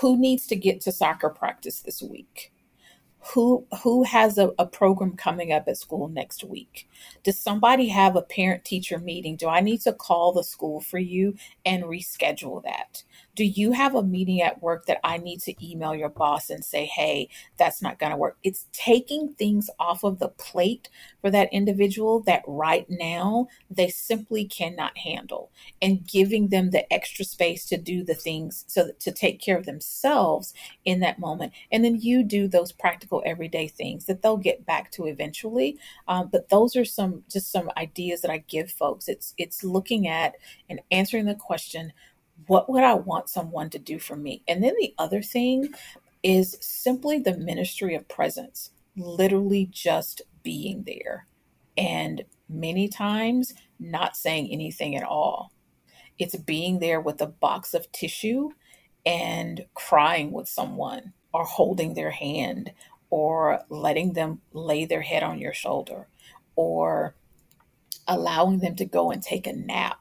who needs to get to soccer practice this week? Who who has a, a program coming up at school next week? Does somebody have a parent-teacher meeting? Do I need to call the school for you and reschedule that? Do you have a meeting at work that I need to email your boss and say, hey, that's not going to work? It's taking things off of the plate for that individual that right now they simply cannot handle, and giving them the extra space to do the things so that, to take care of themselves in that moment. And then you do those practical everyday things that they'll get back to eventually. Um, but those are some just some ideas that I give folks. It's it's looking at and answering the question, what would I want someone to do for me? And then the other thing is simply the ministry of presence, literally just being there. And many times not saying anything at all. It's being there with a box of tissue and crying with someone, or holding their hand, or letting them lay their head on your shoulder, or allowing them to go and take a nap.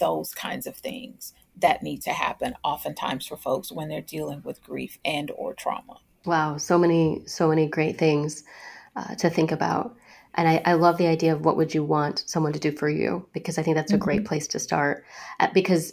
Those kinds of things that need to happen oftentimes for folks when they're dealing with grief and or trauma. Wow. So many, so many great things uh, to think about. And I, I love the idea of what would you want someone to do for you, because I think that's a mm-hmm. great place to start, uh, because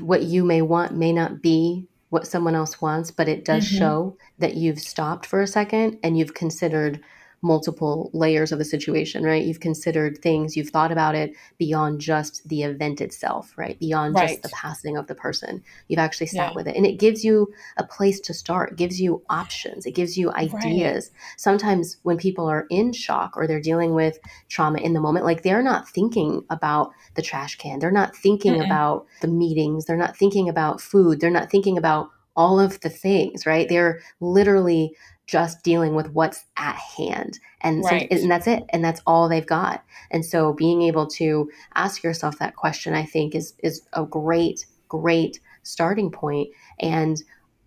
what you may want may not be what someone else wants, but it does mm-hmm. show that you've stopped for a second and you've considered multiple layers of the situation, right? You've considered things, you've thought about it beyond just the event itself, right? Beyond right. just the passing of the person. You've actually sat yeah. with it. And it gives you a place to start. It gives you options. It gives you ideas. Right. Sometimes when people are in shock or they're dealing with trauma in the moment, like they're not thinking about the trash can. They're not thinking mm-hmm. about the meetings. They're not thinking about food. They're not thinking about all of the things, right? They're literally just dealing with what's at hand. And, right. so, and that's it. And that's all they've got. And so being able to ask yourself that question, I think is, is a great, great starting point. And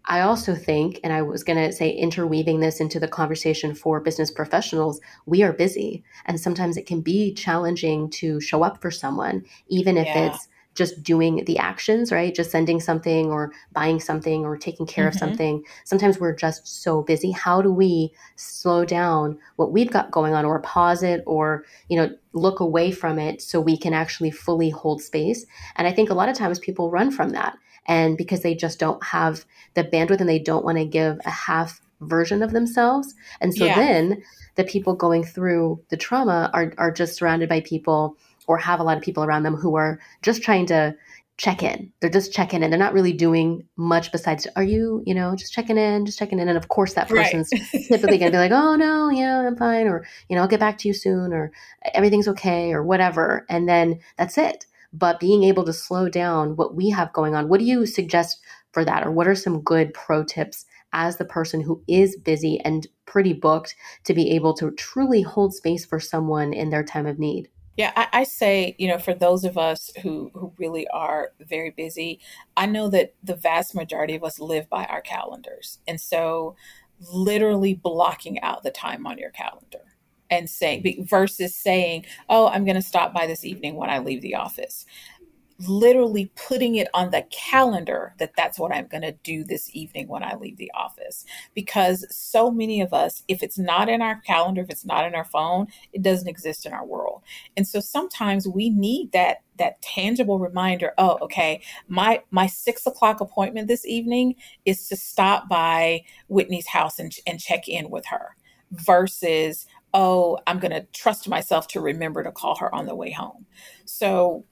I also think, and I was going to say interweaving this into the conversation for business professionals, we are busy. And sometimes it can be challenging to show up for someone, even if yeah. it's just doing the actions, right? Just sending something or buying something or taking care mm-hmm. of something. Sometimes we're just so busy. How do we slow down what we've got going on, or pause it, or, you know, look away from it so we can actually fully hold space? And I think a lot of times people run from that, and because they just don't have the bandwidth and they don't want to give a half version of themselves. And so yeah. then the people going through the trauma are, are just surrounded by people, or have a lot of people around them who are just trying to check in. They're just checking in. They're not really doing much besides, are you, you know, just checking in, just checking in. And of course that person's right. typically going to be like, oh no, yeah, I'm fine. Or, you know, I'll get back to you soon, or everything's okay, or whatever. And then that's it. But being able to slow down what we have going on, what do you suggest for that? Or what are some good pro tips as the person who is busy and pretty booked to be able to truly hold space for someone in their time of need? Yeah, I, I say, you know, for those of us who, who really are very busy, I know that the vast majority of us live by our calendars. And so literally blocking out the time on your calendar and saying, versus saying, oh, I'm going to stop by this evening when I leave the office. Literally putting it on the calendar that that's what I'm going to do this evening when I leave the office. Because so many of us, if it's not in our calendar, if it's not in our phone, it doesn't exist in our world. And so sometimes we need that that tangible reminder. Oh, okay, my my six o'clock appointment this evening is to stop by Whitney's house and, and check in with her, versus, oh, I'm going to trust myself to remember to call her on the way home. So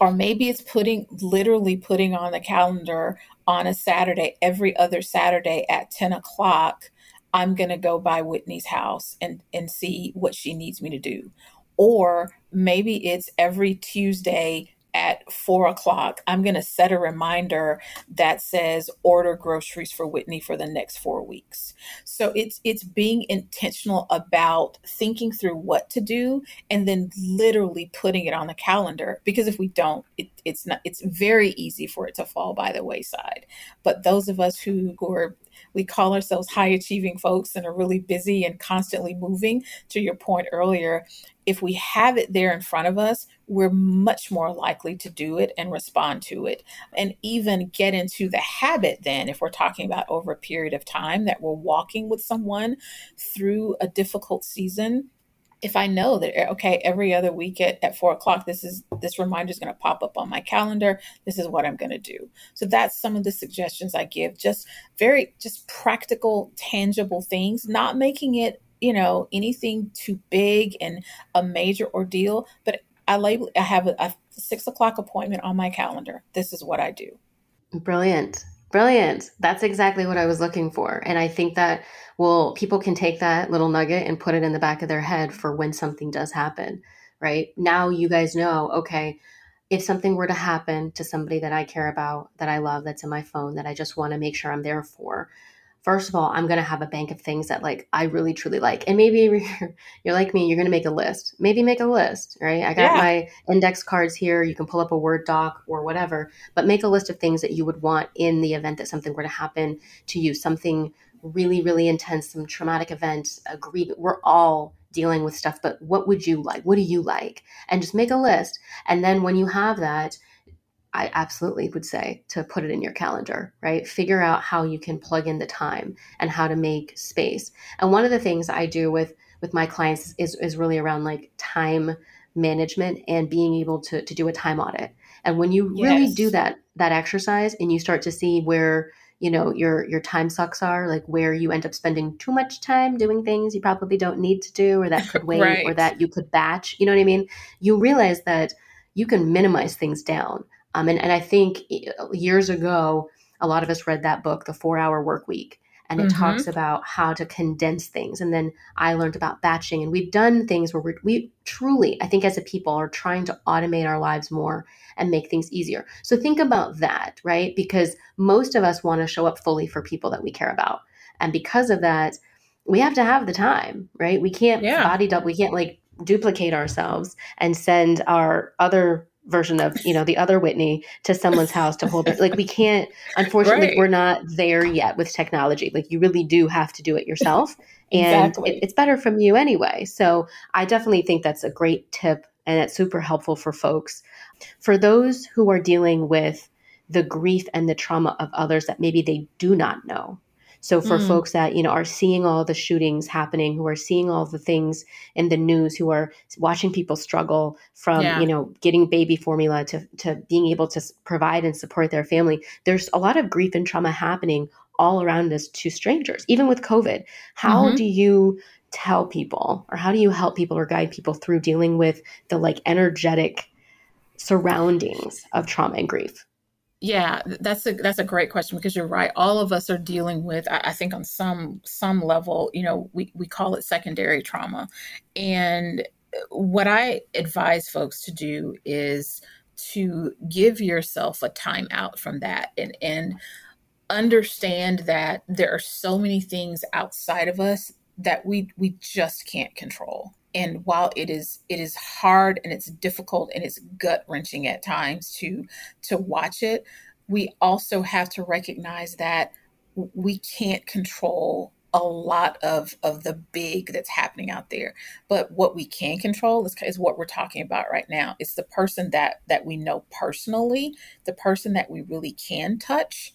Or maybe it's putting, literally putting on the calendar on a Saturday, every other Saturday at ten o'clock, I'm going to go by Whitney's house and, and see what she needs me to do. Or maybe it's every Tuesday at four o'clock, I'm going to set a reminder that says order groceries for Whitney for the next four weeks. So it's, it's being intentional about thinking through what to do and then literally putting it on the calendar, because if we don't, it, it's not, it's very easy for it to fall by the wayside. But those of us who, who are, we call ourselves high achieving folks and are really busy and constantly moving, to your point earlier, if we have it there in front of us, we're much more likely to do it and respond to it, and even get into the habit then, if we're talking about over a period of time that we're walking with someone through a difficult season. If I know that, okay, every other week at, at four o'clock, this is this reminder is going to pop up on my calendar. This is what I'm going to do. So that's some of the suggestions I give. Just very, just practical, tangible things, not making it, you know, anything too big and a major ordeal. But I label, I have a, a six o'clock appointment on my calendar. This is what I do. Brilliant. Brilliant. That's exactly what I was looking for. And I think that, well, people can take that little nugget and put it in the back of their head for when something does happen, right? Now you guys know, okay, if something were to happen to somebody that I care about, that I love, that's in my phone, that I just want to make sure I'm there for, first of all, I'm going to have a bank of things that like, I really truly like. And maybe you're like me, you're going to make a list, maybe make a list, right? I got yeah. my index cards here. You can pull up a Word doc or whatever, but make a list of things that you would want in the event that something were to happen to you, something really, really intense, some traumatic event, a grief. We're all dealing with stuff, but what would you like? What do you like? And just make a list. And then when you have that, I absolutely would say to put it in your calendar, right? Figure out how you can plug in the time and how to make space. And one of the things I do with, with my clients is, is really around like time management and being able to, to do a time audit. And when you yes. really do that, that exercise and you start to see where, you know, your, your time sucks are, like where you end up spending too much time doing things you probably don't need to do, or that could wait right. or that you could batch, you know what I mean? You realize that you can minimize things down. Um, and, and I think years ago, a lot of us read that book, The Four-Hour Work Week, and it mm-hmm. talks about how to condense things. And then I learned about batching, and we've done things where we're, we truly, I think as a people, are trying to automate our lives more and make things easier. So think about that, right? Because most of us want to show up fully for people that we care about. And because of that, we have to have the time, right? We can't yeah. body double, we can't like duplicate ourselves and send our other version of, you know, the other Whitney to someone's house to hold it. Like we can't, unfortunately, right. we're not there yet with technology. Like you really do have to do it yourself, and exactly. it, it's better from you anyway. So I definitely think that's a great tip, and it's super helpful for folks. For those who are dealing with the grief and the trauma of others that maybe they do not know. So for mm. folks that, you know, are seeing all the shootings happening, who are seeing all the things in the news, who are watching people struggle from, yeah. you know, getting baby formula to, to being able to provide and support their family, there's a lot of grief and trauma happening all around us to strangers, even with COVID. How mm-hmm. do you tell people, or how do you help people or guide people through dealing with the like energetic surroundings of trauma and grief? Yeah, that's a that's a great question, because you're right. All of us are dealing with, I, I think on some some level, you know, we, we call it secondary trauma. And what I advise folks to do is to give yourself a time out from that, and, and understand that there are so many things outside of us that we we just can't control. And while it is it is hard and it's difficult and it's gut-wrenching at times to to watch it, we also have to recognize that we can't control a lot of, of the big that's happening out there. But what we can control is, is what we're talking about right now. It's the person that, that we know personally, the person that we really can touch.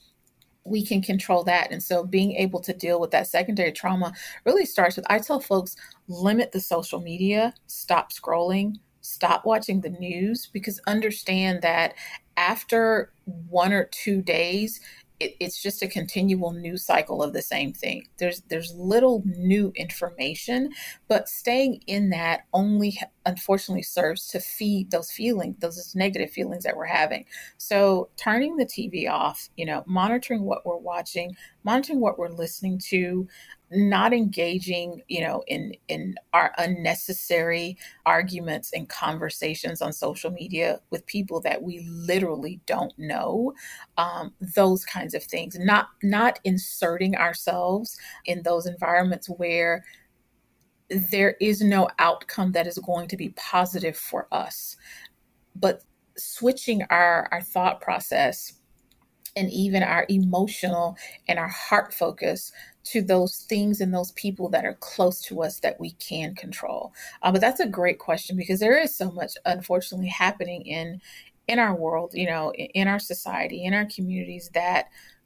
We can control that. And so being able to deal with that secondary trauma really starts with, I tell folks, limit the social media, stop scrolling, stop watching the news, because understand that after one or two days, it, it's just a continual news cycle of the same thing. There's, there's little new information, but staying in that only unfortunately serves to feed those feelings, those negative feelings that we're having. So turning the T V off, you know, monitoring what we're watching, monitoring what we're listening to, not engaging, you know, in, in our unnecessary arguments and conversations on social media with people that we literally don't know, um, those kinds of things, not, not inserting ourselves in those environments where there is no outcome that is going to be positive for us, but switching our, our thought process and even our emotional and our heart focus to those things and those people that are close to us that we can control. Uh, but that's a great question, because there is so much, unfortunately, happening in in our world, you know, in, in our society, in our communities that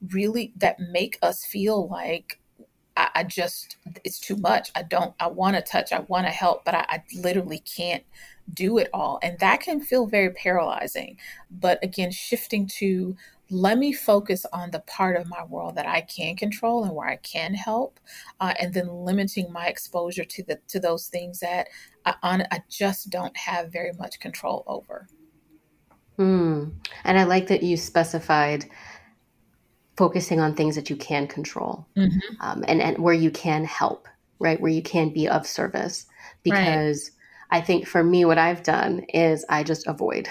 really that make us feel like I, I just it's too much. I don't I want to touch. I want to help, but I, I literally can't do it all. And that can feel very paralyzing. But again, shifting to, let me focus on the part of my world that I can control and where I can help, uh, and then limiting my exposure to the to those things that I, on, I just don't have very much control over. Mm. And I like that you specified focusing on things that you can control, mm-hmm. um, and, and where you can help, right? Where you can be of service. Because right. I think for me, what I've done is I just avoid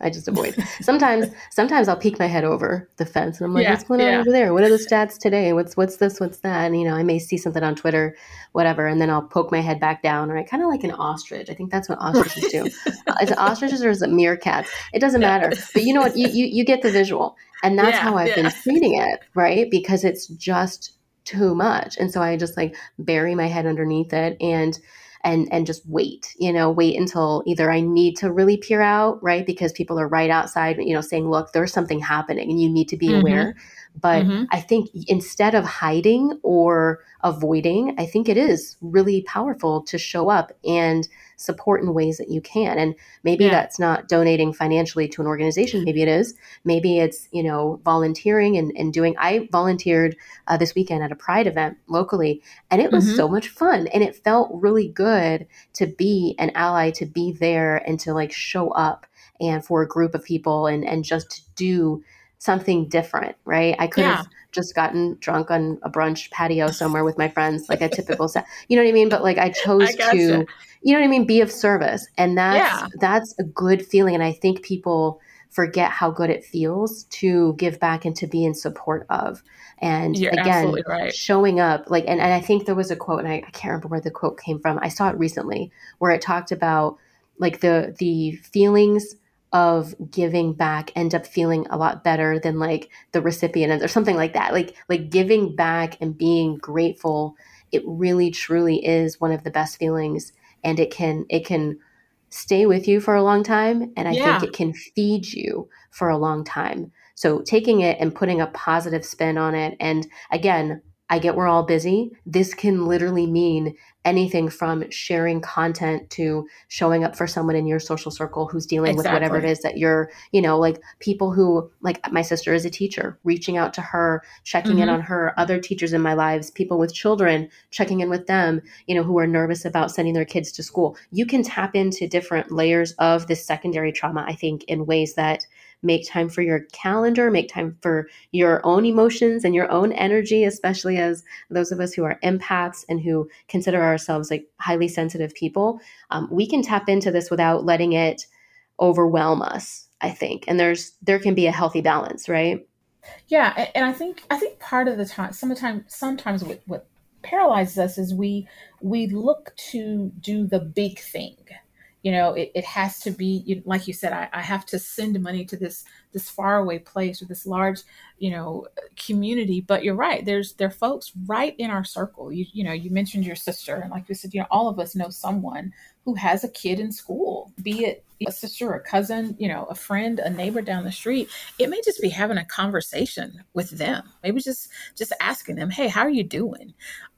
I just avoid. Sometimes, sometimes I'll peek my head over the fence and I'm like, yeah, what's going on yeah. over there? What are the stats today? What's, what's this, what's that? And, you know, I may see something on Twitter, whatever. And then I'll poke my head back down, or I kind of like an ostrich. I think that's what ostriches do. Is it ostriches or is it meerkats? It doesn't yeah. matter, but you know what? You, you, you get the visual, and that's yeah, how I've yeah. been treating it. Right. Because it's just too much. And so I just like bury my head underneath it and, and and just wait, you know, wait until either I need to really peer out, right? Because people are right outside, you know, saying, look, there's something happening and you need to be mm-hmm. aware. But mm-hmm. I think instead of hiding or avoiding, I think it is really powerful to show up and support in ways that you can. And maybe yeah. that's not donating financially to an organization. Maybe it is. Maybe it's, you know, volunteering and, and doing. I volunteered uh, this weekend at a Pride event locally, and it was mm-hmm. so much fun. And it felt really good to be an ally, to be there and to like show up and for a group of people and, and just to do something different, right? I could yeah. have just gotten drunk on a brunch patio somewhere with my friends, like a typical set, you know what I mean? But like I chose I gotcha. to, you know what I mean? Be of service. And that's, yeah. that's a good feeling. And I think people forget how good it feels to give back and to be in support of. And You're again, right. showing up like, and, and I think there was a quote, and I, I can't remember where the quote came from. I saw it recently where it talked about like the, the feelings of giving back end up feeling a lot better than like the recipient or something like that. Like, like giving back and being grateful, it really truly is one of the best feelings, and it can, it can stay with you for a long time. And I yeah. think it can feed you for a long time. So taking it and putting a positive spin on it. And again, I get we're all busy. This can literally mean anything from sharing content to showing up for someone in your social circle who's dealing exactly. with whatever it is that you're, you know, like people who, like my sister is a teacher, reaching out to her, checking mm-hmm. in on her, other teachers in my lives, people with children, checking in with them, you know, who are nervous about sending their kids to school. You can tap into different layers of this secondary trauma, I think, in ways that make time for your calendar, make time for your own emotions and your own energy, especially as those of us who are empaths and who consider ourselves like highly sensitive people. Um, we can tap into this without letting it overwhelm us, I think. And there's, there can be a healthy balance, right? Yeah. And I think, I think part of the time, sometimes, sometimes what, what paralyzes us is we, we look to do the big thing. You know, it, it has to be, you, like you said, I, I have to send money to this this faraway place or this large, you know, community. But you're right. There's there are folks right in our circle. You you know, you mentioned your sister. And like you said, you know, all of us know someone who has a kid in school, be it a sister or a cousin, you know, a friend, a neighbor down the street. It may just be having a conversation with them. Maybe just just asking them, hey, how are you doing?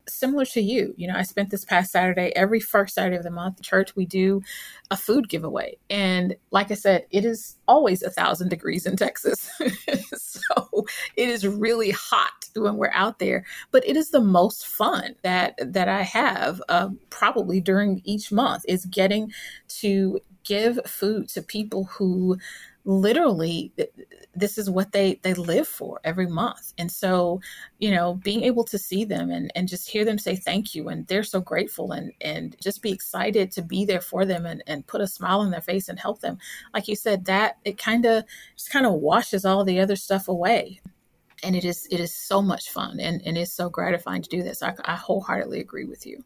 Similar to you, you know, I spent this past Saturday, every first Saturday of the month, the church, we do a food giveaway. And like I said, it is always a thousand degrees in Texas. So it is really hot when we're out there, but it is the most fun that, that I have uh, probably during each month is getting to give food to people who literally this is what they, they live for every month. And so, you know, being able to see them and, and just hear them say thank you, and they're so grateful, and, and just be excited to be there for them and, and put a smile on their face and help them. Like you said, that it kind of just kind of washes all the other stuff away. And it is, it is so much fun, and, and it's so gratifying to do this. I, I wholeheartedly agree with you.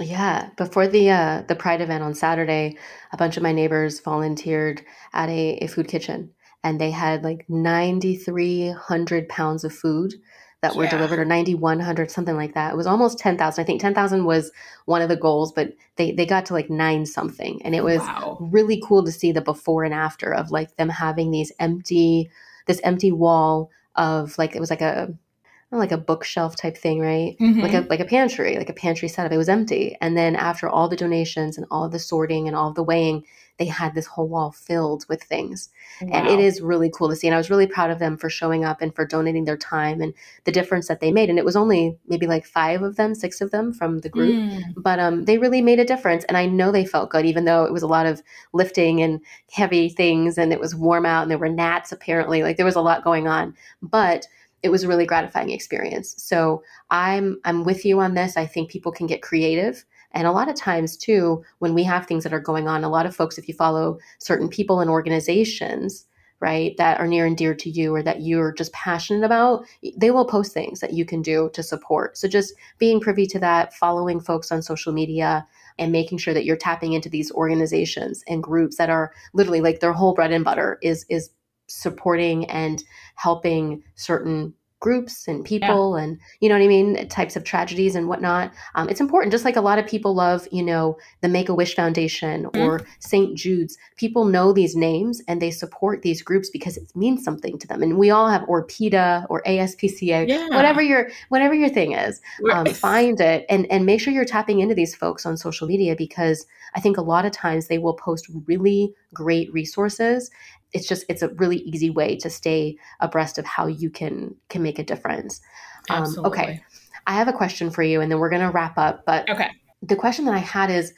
Yeah. Before the uh, the Pride event on Saturday, a bunch of my neighbors volunteered at a, a food kitchen, and they had like nine thousand three hundred pounds of food that were yeah. delivered, or nine thousand one hundred, something like that. It was almost ten thousand. I think ten thousand was one of the goals, but they, they got to like nine something. And it was wow. really cool to see the before and after of like them having these empty, this empty wall of like, it was like a, like a bookshelf type thing, right? Mm-hmm. Like a like a pantry, like a pantry setup. It was empty. And then after all the donations and all of the sorting and all of the weighing, they had this whole wall filled with things. Wow. And it is really cool to see. And I was really proud of them for showing up and for donating their time and the difference that they made. And it was only maybe like five of them, six of them from the group, mm. but um, they really made a difference. And I know they felt good, even though it was a lot of lifting and heavy things, and it was warm out and there were gnats apparently, like there was a lot going on, but it was a really gratifying experience. So I'm I'm with you on this. I think people can get creative. And a lot of times too, when we have things that are going on, a lot of folks, if you follow certain people and organizations, right, that are near and dear to you or that you're just passionate about, they will post things that you can do to support. So just being privy to that, following folks on social media and making sure that you're tapping into these organizations and groups that are literally like their whole bread and butter is is supporting and helping certain groups and people, yeah. and, you know what I mean, types of tragedies and whatnot. Um, it's important. Just like a lot of people love, you know, the Make-A-Wish Foundation mm-hmm. or Saint Jude's, people know these names and they support these groups because it means something to them. And we all have, or PETA or A S P C A, yeah. whatever your, whatever your thing is, right. um, find it and, and make sure you're tapping into these folks on social media, because I think a lot of times they will post really great resources. It's just, it's a really easy way to stay abreast of how you can, can make a difference. Um, okay. I have a question for you and then we're going to wrap up. But okay. The question that I had is,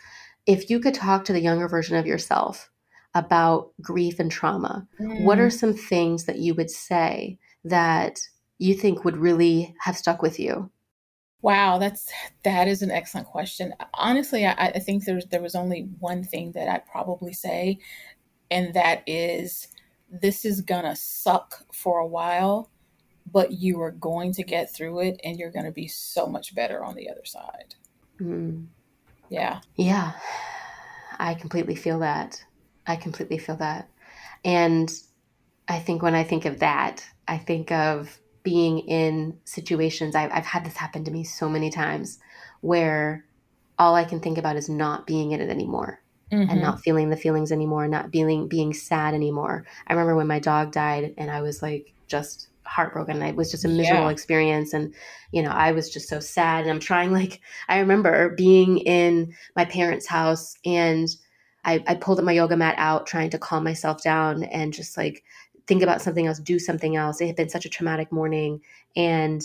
if you could talk to the younger version of yourself about grief and trauma, mm. what are some things that you would say that you think would really have stuck with you? Wow. That's, that is an excellent question. Honestly, I, I think there's, there was only one thing that I'd probably say, and that is, this is gonna suck for a while, but you are going to get through it and you're gonna be so much better on the other side. Mm. Yeah. Yeah. I completely feel that. I completely feel that. And I think when I think of that, I think of being in situations, I've, I've had this happen to me so many times, where all I can think about is not being in it anymore. Mm-hmm. And not feeling the feelings anymore, not being being sad anymore. I remember when my dog died and I was like just heartbroken. It was just a miserable yeah. experience. And, you know, I was just so sad. And I'm trying, like, I remember being in my parents' house and I, I pulled up my yoga mat out, trying to calm myself down and just like think about something else, do something else. It had been such a traumatic morning. And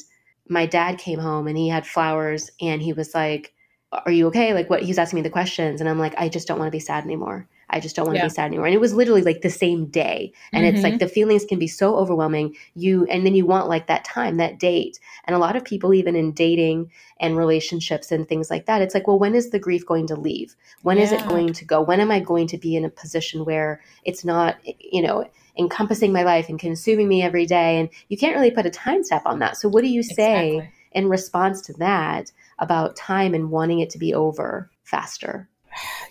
my dad came home and he had flowers and he was like, "Are you okay?" Like, what, he's asking me the questions. And I'm like, I just don't want to be sad anymore. I just don't want to yeah. be sad anymore. And it was literally like the same day. And mm-hmm. it's like, the feelings can be so overwhelming. You, and then you want like that time, that date. And a lot of people, even in dating and relationships and things like that, it's like, well, when is the grief going to leave? When yeah. is it going to go? When am I going to be in a position where it's not, you know, encompassing my life and consuming me every day? And you can't really put a time step on that. So what do you say exactly. in response to that about time and wanting it to be over faster?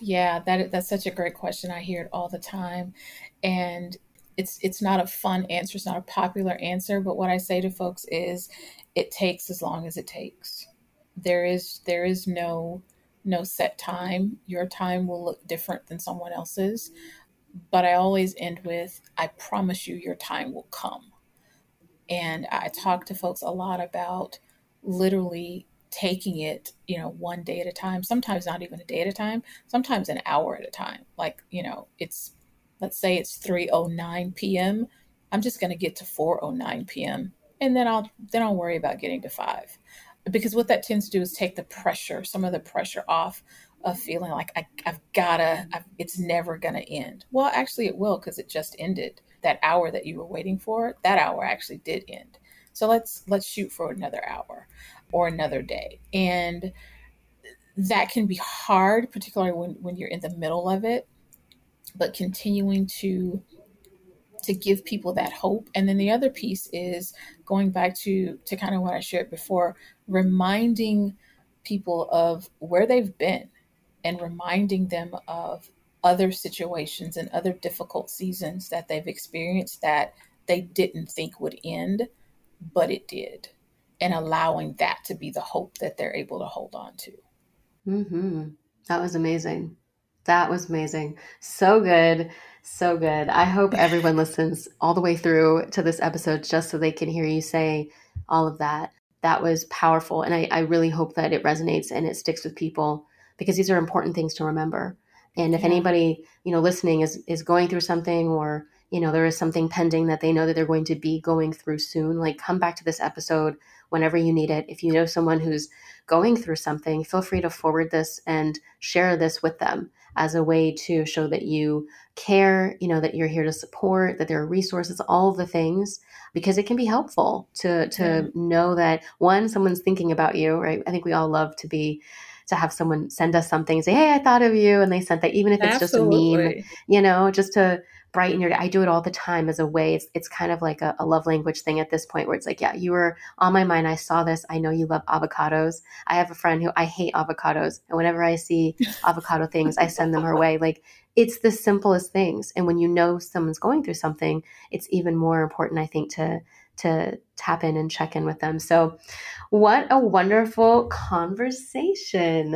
Yeah, that that's such a great question. I hear it all the time. And it's it's not a fun answer. It's not a popular answer. But what I say to folks is, it takes as long as it takes. There is there is no no set time. Your time will look different than someone else's. But I always end with, I promise you your time will come. And I talk to folks a lot about literally taking it, you know, one day at a time, sometimes not even a day at a time, sometimes an hour at a time. Like, you know, it's, let's say it's three oh nine p.m. I'm just going to get to four oh nine p.m. And then I'll, then I'll worry about getting to five, because what that tends to do is take the pressure, some of the pressure off of feeling like I, I've gotta, I've, it's never going to end. Well, actually it will, because it just ended. That hour that you were waiting for, that hour actually did end. So let's, let's shoot for another hour or another day. And that can be hard, particularly when, when you're in the middle of it, but continuing to, to give people that hope. And then the other piece is going back to, to kind of what I shared before, reminding people of where they've been and reminding them of other situations and other difficult seasons that they've experienced that they didn't think would end, but it did. And allowing that to be the hope that they're able to hold on to. Mm-hmm. That was amazing. That was amazing. So good. So good. I hope everyone listens all the way through to this episode just so they can hear you say all of that. That was powerful. And I, I really hope that it resonates and it sticks with people, because these are important things to remember. And if yeah. anybody, you know, listening is, is going through something, or, you know, there is something pending that they know that they're going to be going through soon, like, come back to this episode whenever you need it. If you know someone who's going through something, feel free to forward this and share this with them as a way to show that you care, you know, that you're here to support, that there are resources, all the things, because it can be helpful to, to yeah. know that, one, someone's thinking about you, right? I think we all love to be to have someone send us something and say, hey, I thought of you. And they sent that, even if it's Absolutely. just a meme, you know, just to brighten your day. I do it all the time as a way. It's, it's kind of like a, a love language thing at this point where it's like, yeah, you were on my mind. I saw this. I know you love avocados. I have a friend who I hate avocados. And whenever I see avocado things, I send them her way. Like, it's the simplest things. And when you know someone's going through something, it's even more important, I think, to to tap in and check in with them. So what a wonderful conversation.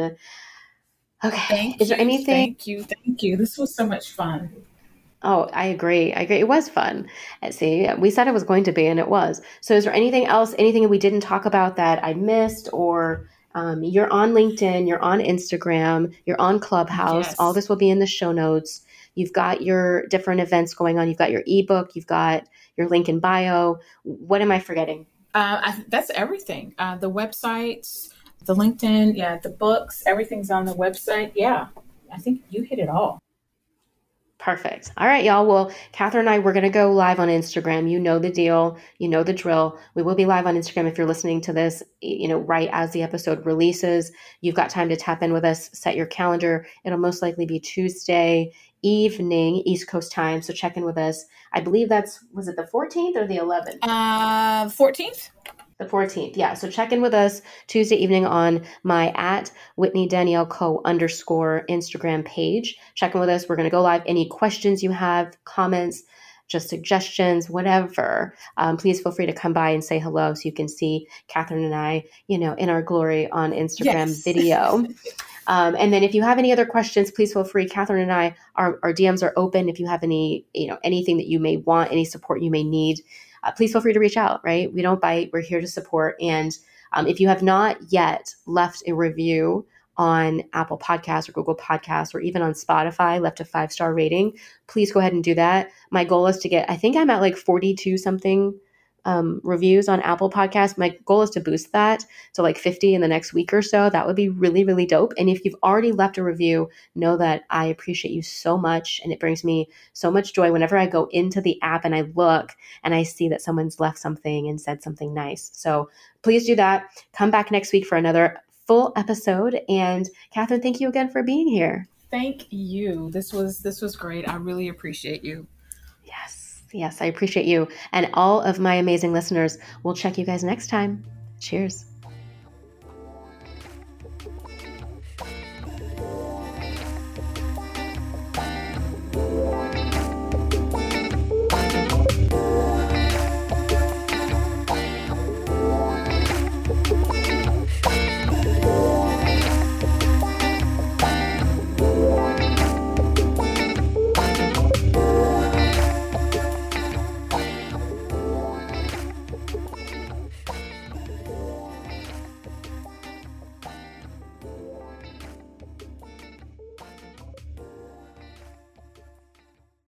Okay. Thank Is there you, anything? Thank you. Thank you. This was so much fun. Oh, I agree. I agree. It was fun. See, we said it was going to be, and it was. So is there anything else, anything we didn't talk about that I missed? Or um, you're on LinkedIn, you're on Instagram, you're on Clubhouse. Yes. All this will be in the show notes. You've got your different events going on. You've got your ebook. You've got your link in bio. What am I forgetting? Uh, I, that's everything. Uh, the websites, the LinkedIn, yeah, the books, everything's on the website. Yeah, I think you hit it all. Perfect. All right, y'all. Well, Katherine and I, we're going to go live on Instagram. You know the deal. You know the drill. We will be live on Instagram if you're listening to this, you know, right as the episode releases. You've got time to tap in with us. Set your calendar. It'll most likely be Tuesday evening, East Coast time. So check in with us. I believe that's, was it the fourteenth or the eleventh? Uh, fourteenth. The fourteenth. Yeah. So check in with us Tuesday evening on my at Whitney Danielle Co underscore Instagram page. Check in with us. We're going to go live. Any questions you have, comments, just suggestions, whatever, um, please feel free to come by and say hello so you can see Katherine and I, you know, in our glory on Instagram yes. video. Um, and then if you have any other questions, please feel free. Katherine and I, our, our D Ms are open. If you have any, you know, anything that you may want, any support you may need, Uh, please feel free to reach out, right? We don't bite. We're here to support. And um, if you have not yet left a review on Apple Podcasts or Google Podcasts or even on Spotify, left a five-star rating, please go ahead and do that. My goal is to get, I think I'm at like forty-two something um, reviews on Apple Podcasts. My goal is to boost that to like fifty in the next week or so. That would be really, really dope. And if you've already left a review, know that I appreciate you so much. And it brings me so much joy whenever I go into the app and I look and I see that someone's left something and said something nice. So please do that. Come back next week for another full episode. And Katherine, thank you again for being here. Thank you. This was, this was great. I really appreciate you. Yes. Yes, I appreciate you. And all of my amazing listeners, we'll check you guys next time. Cheers.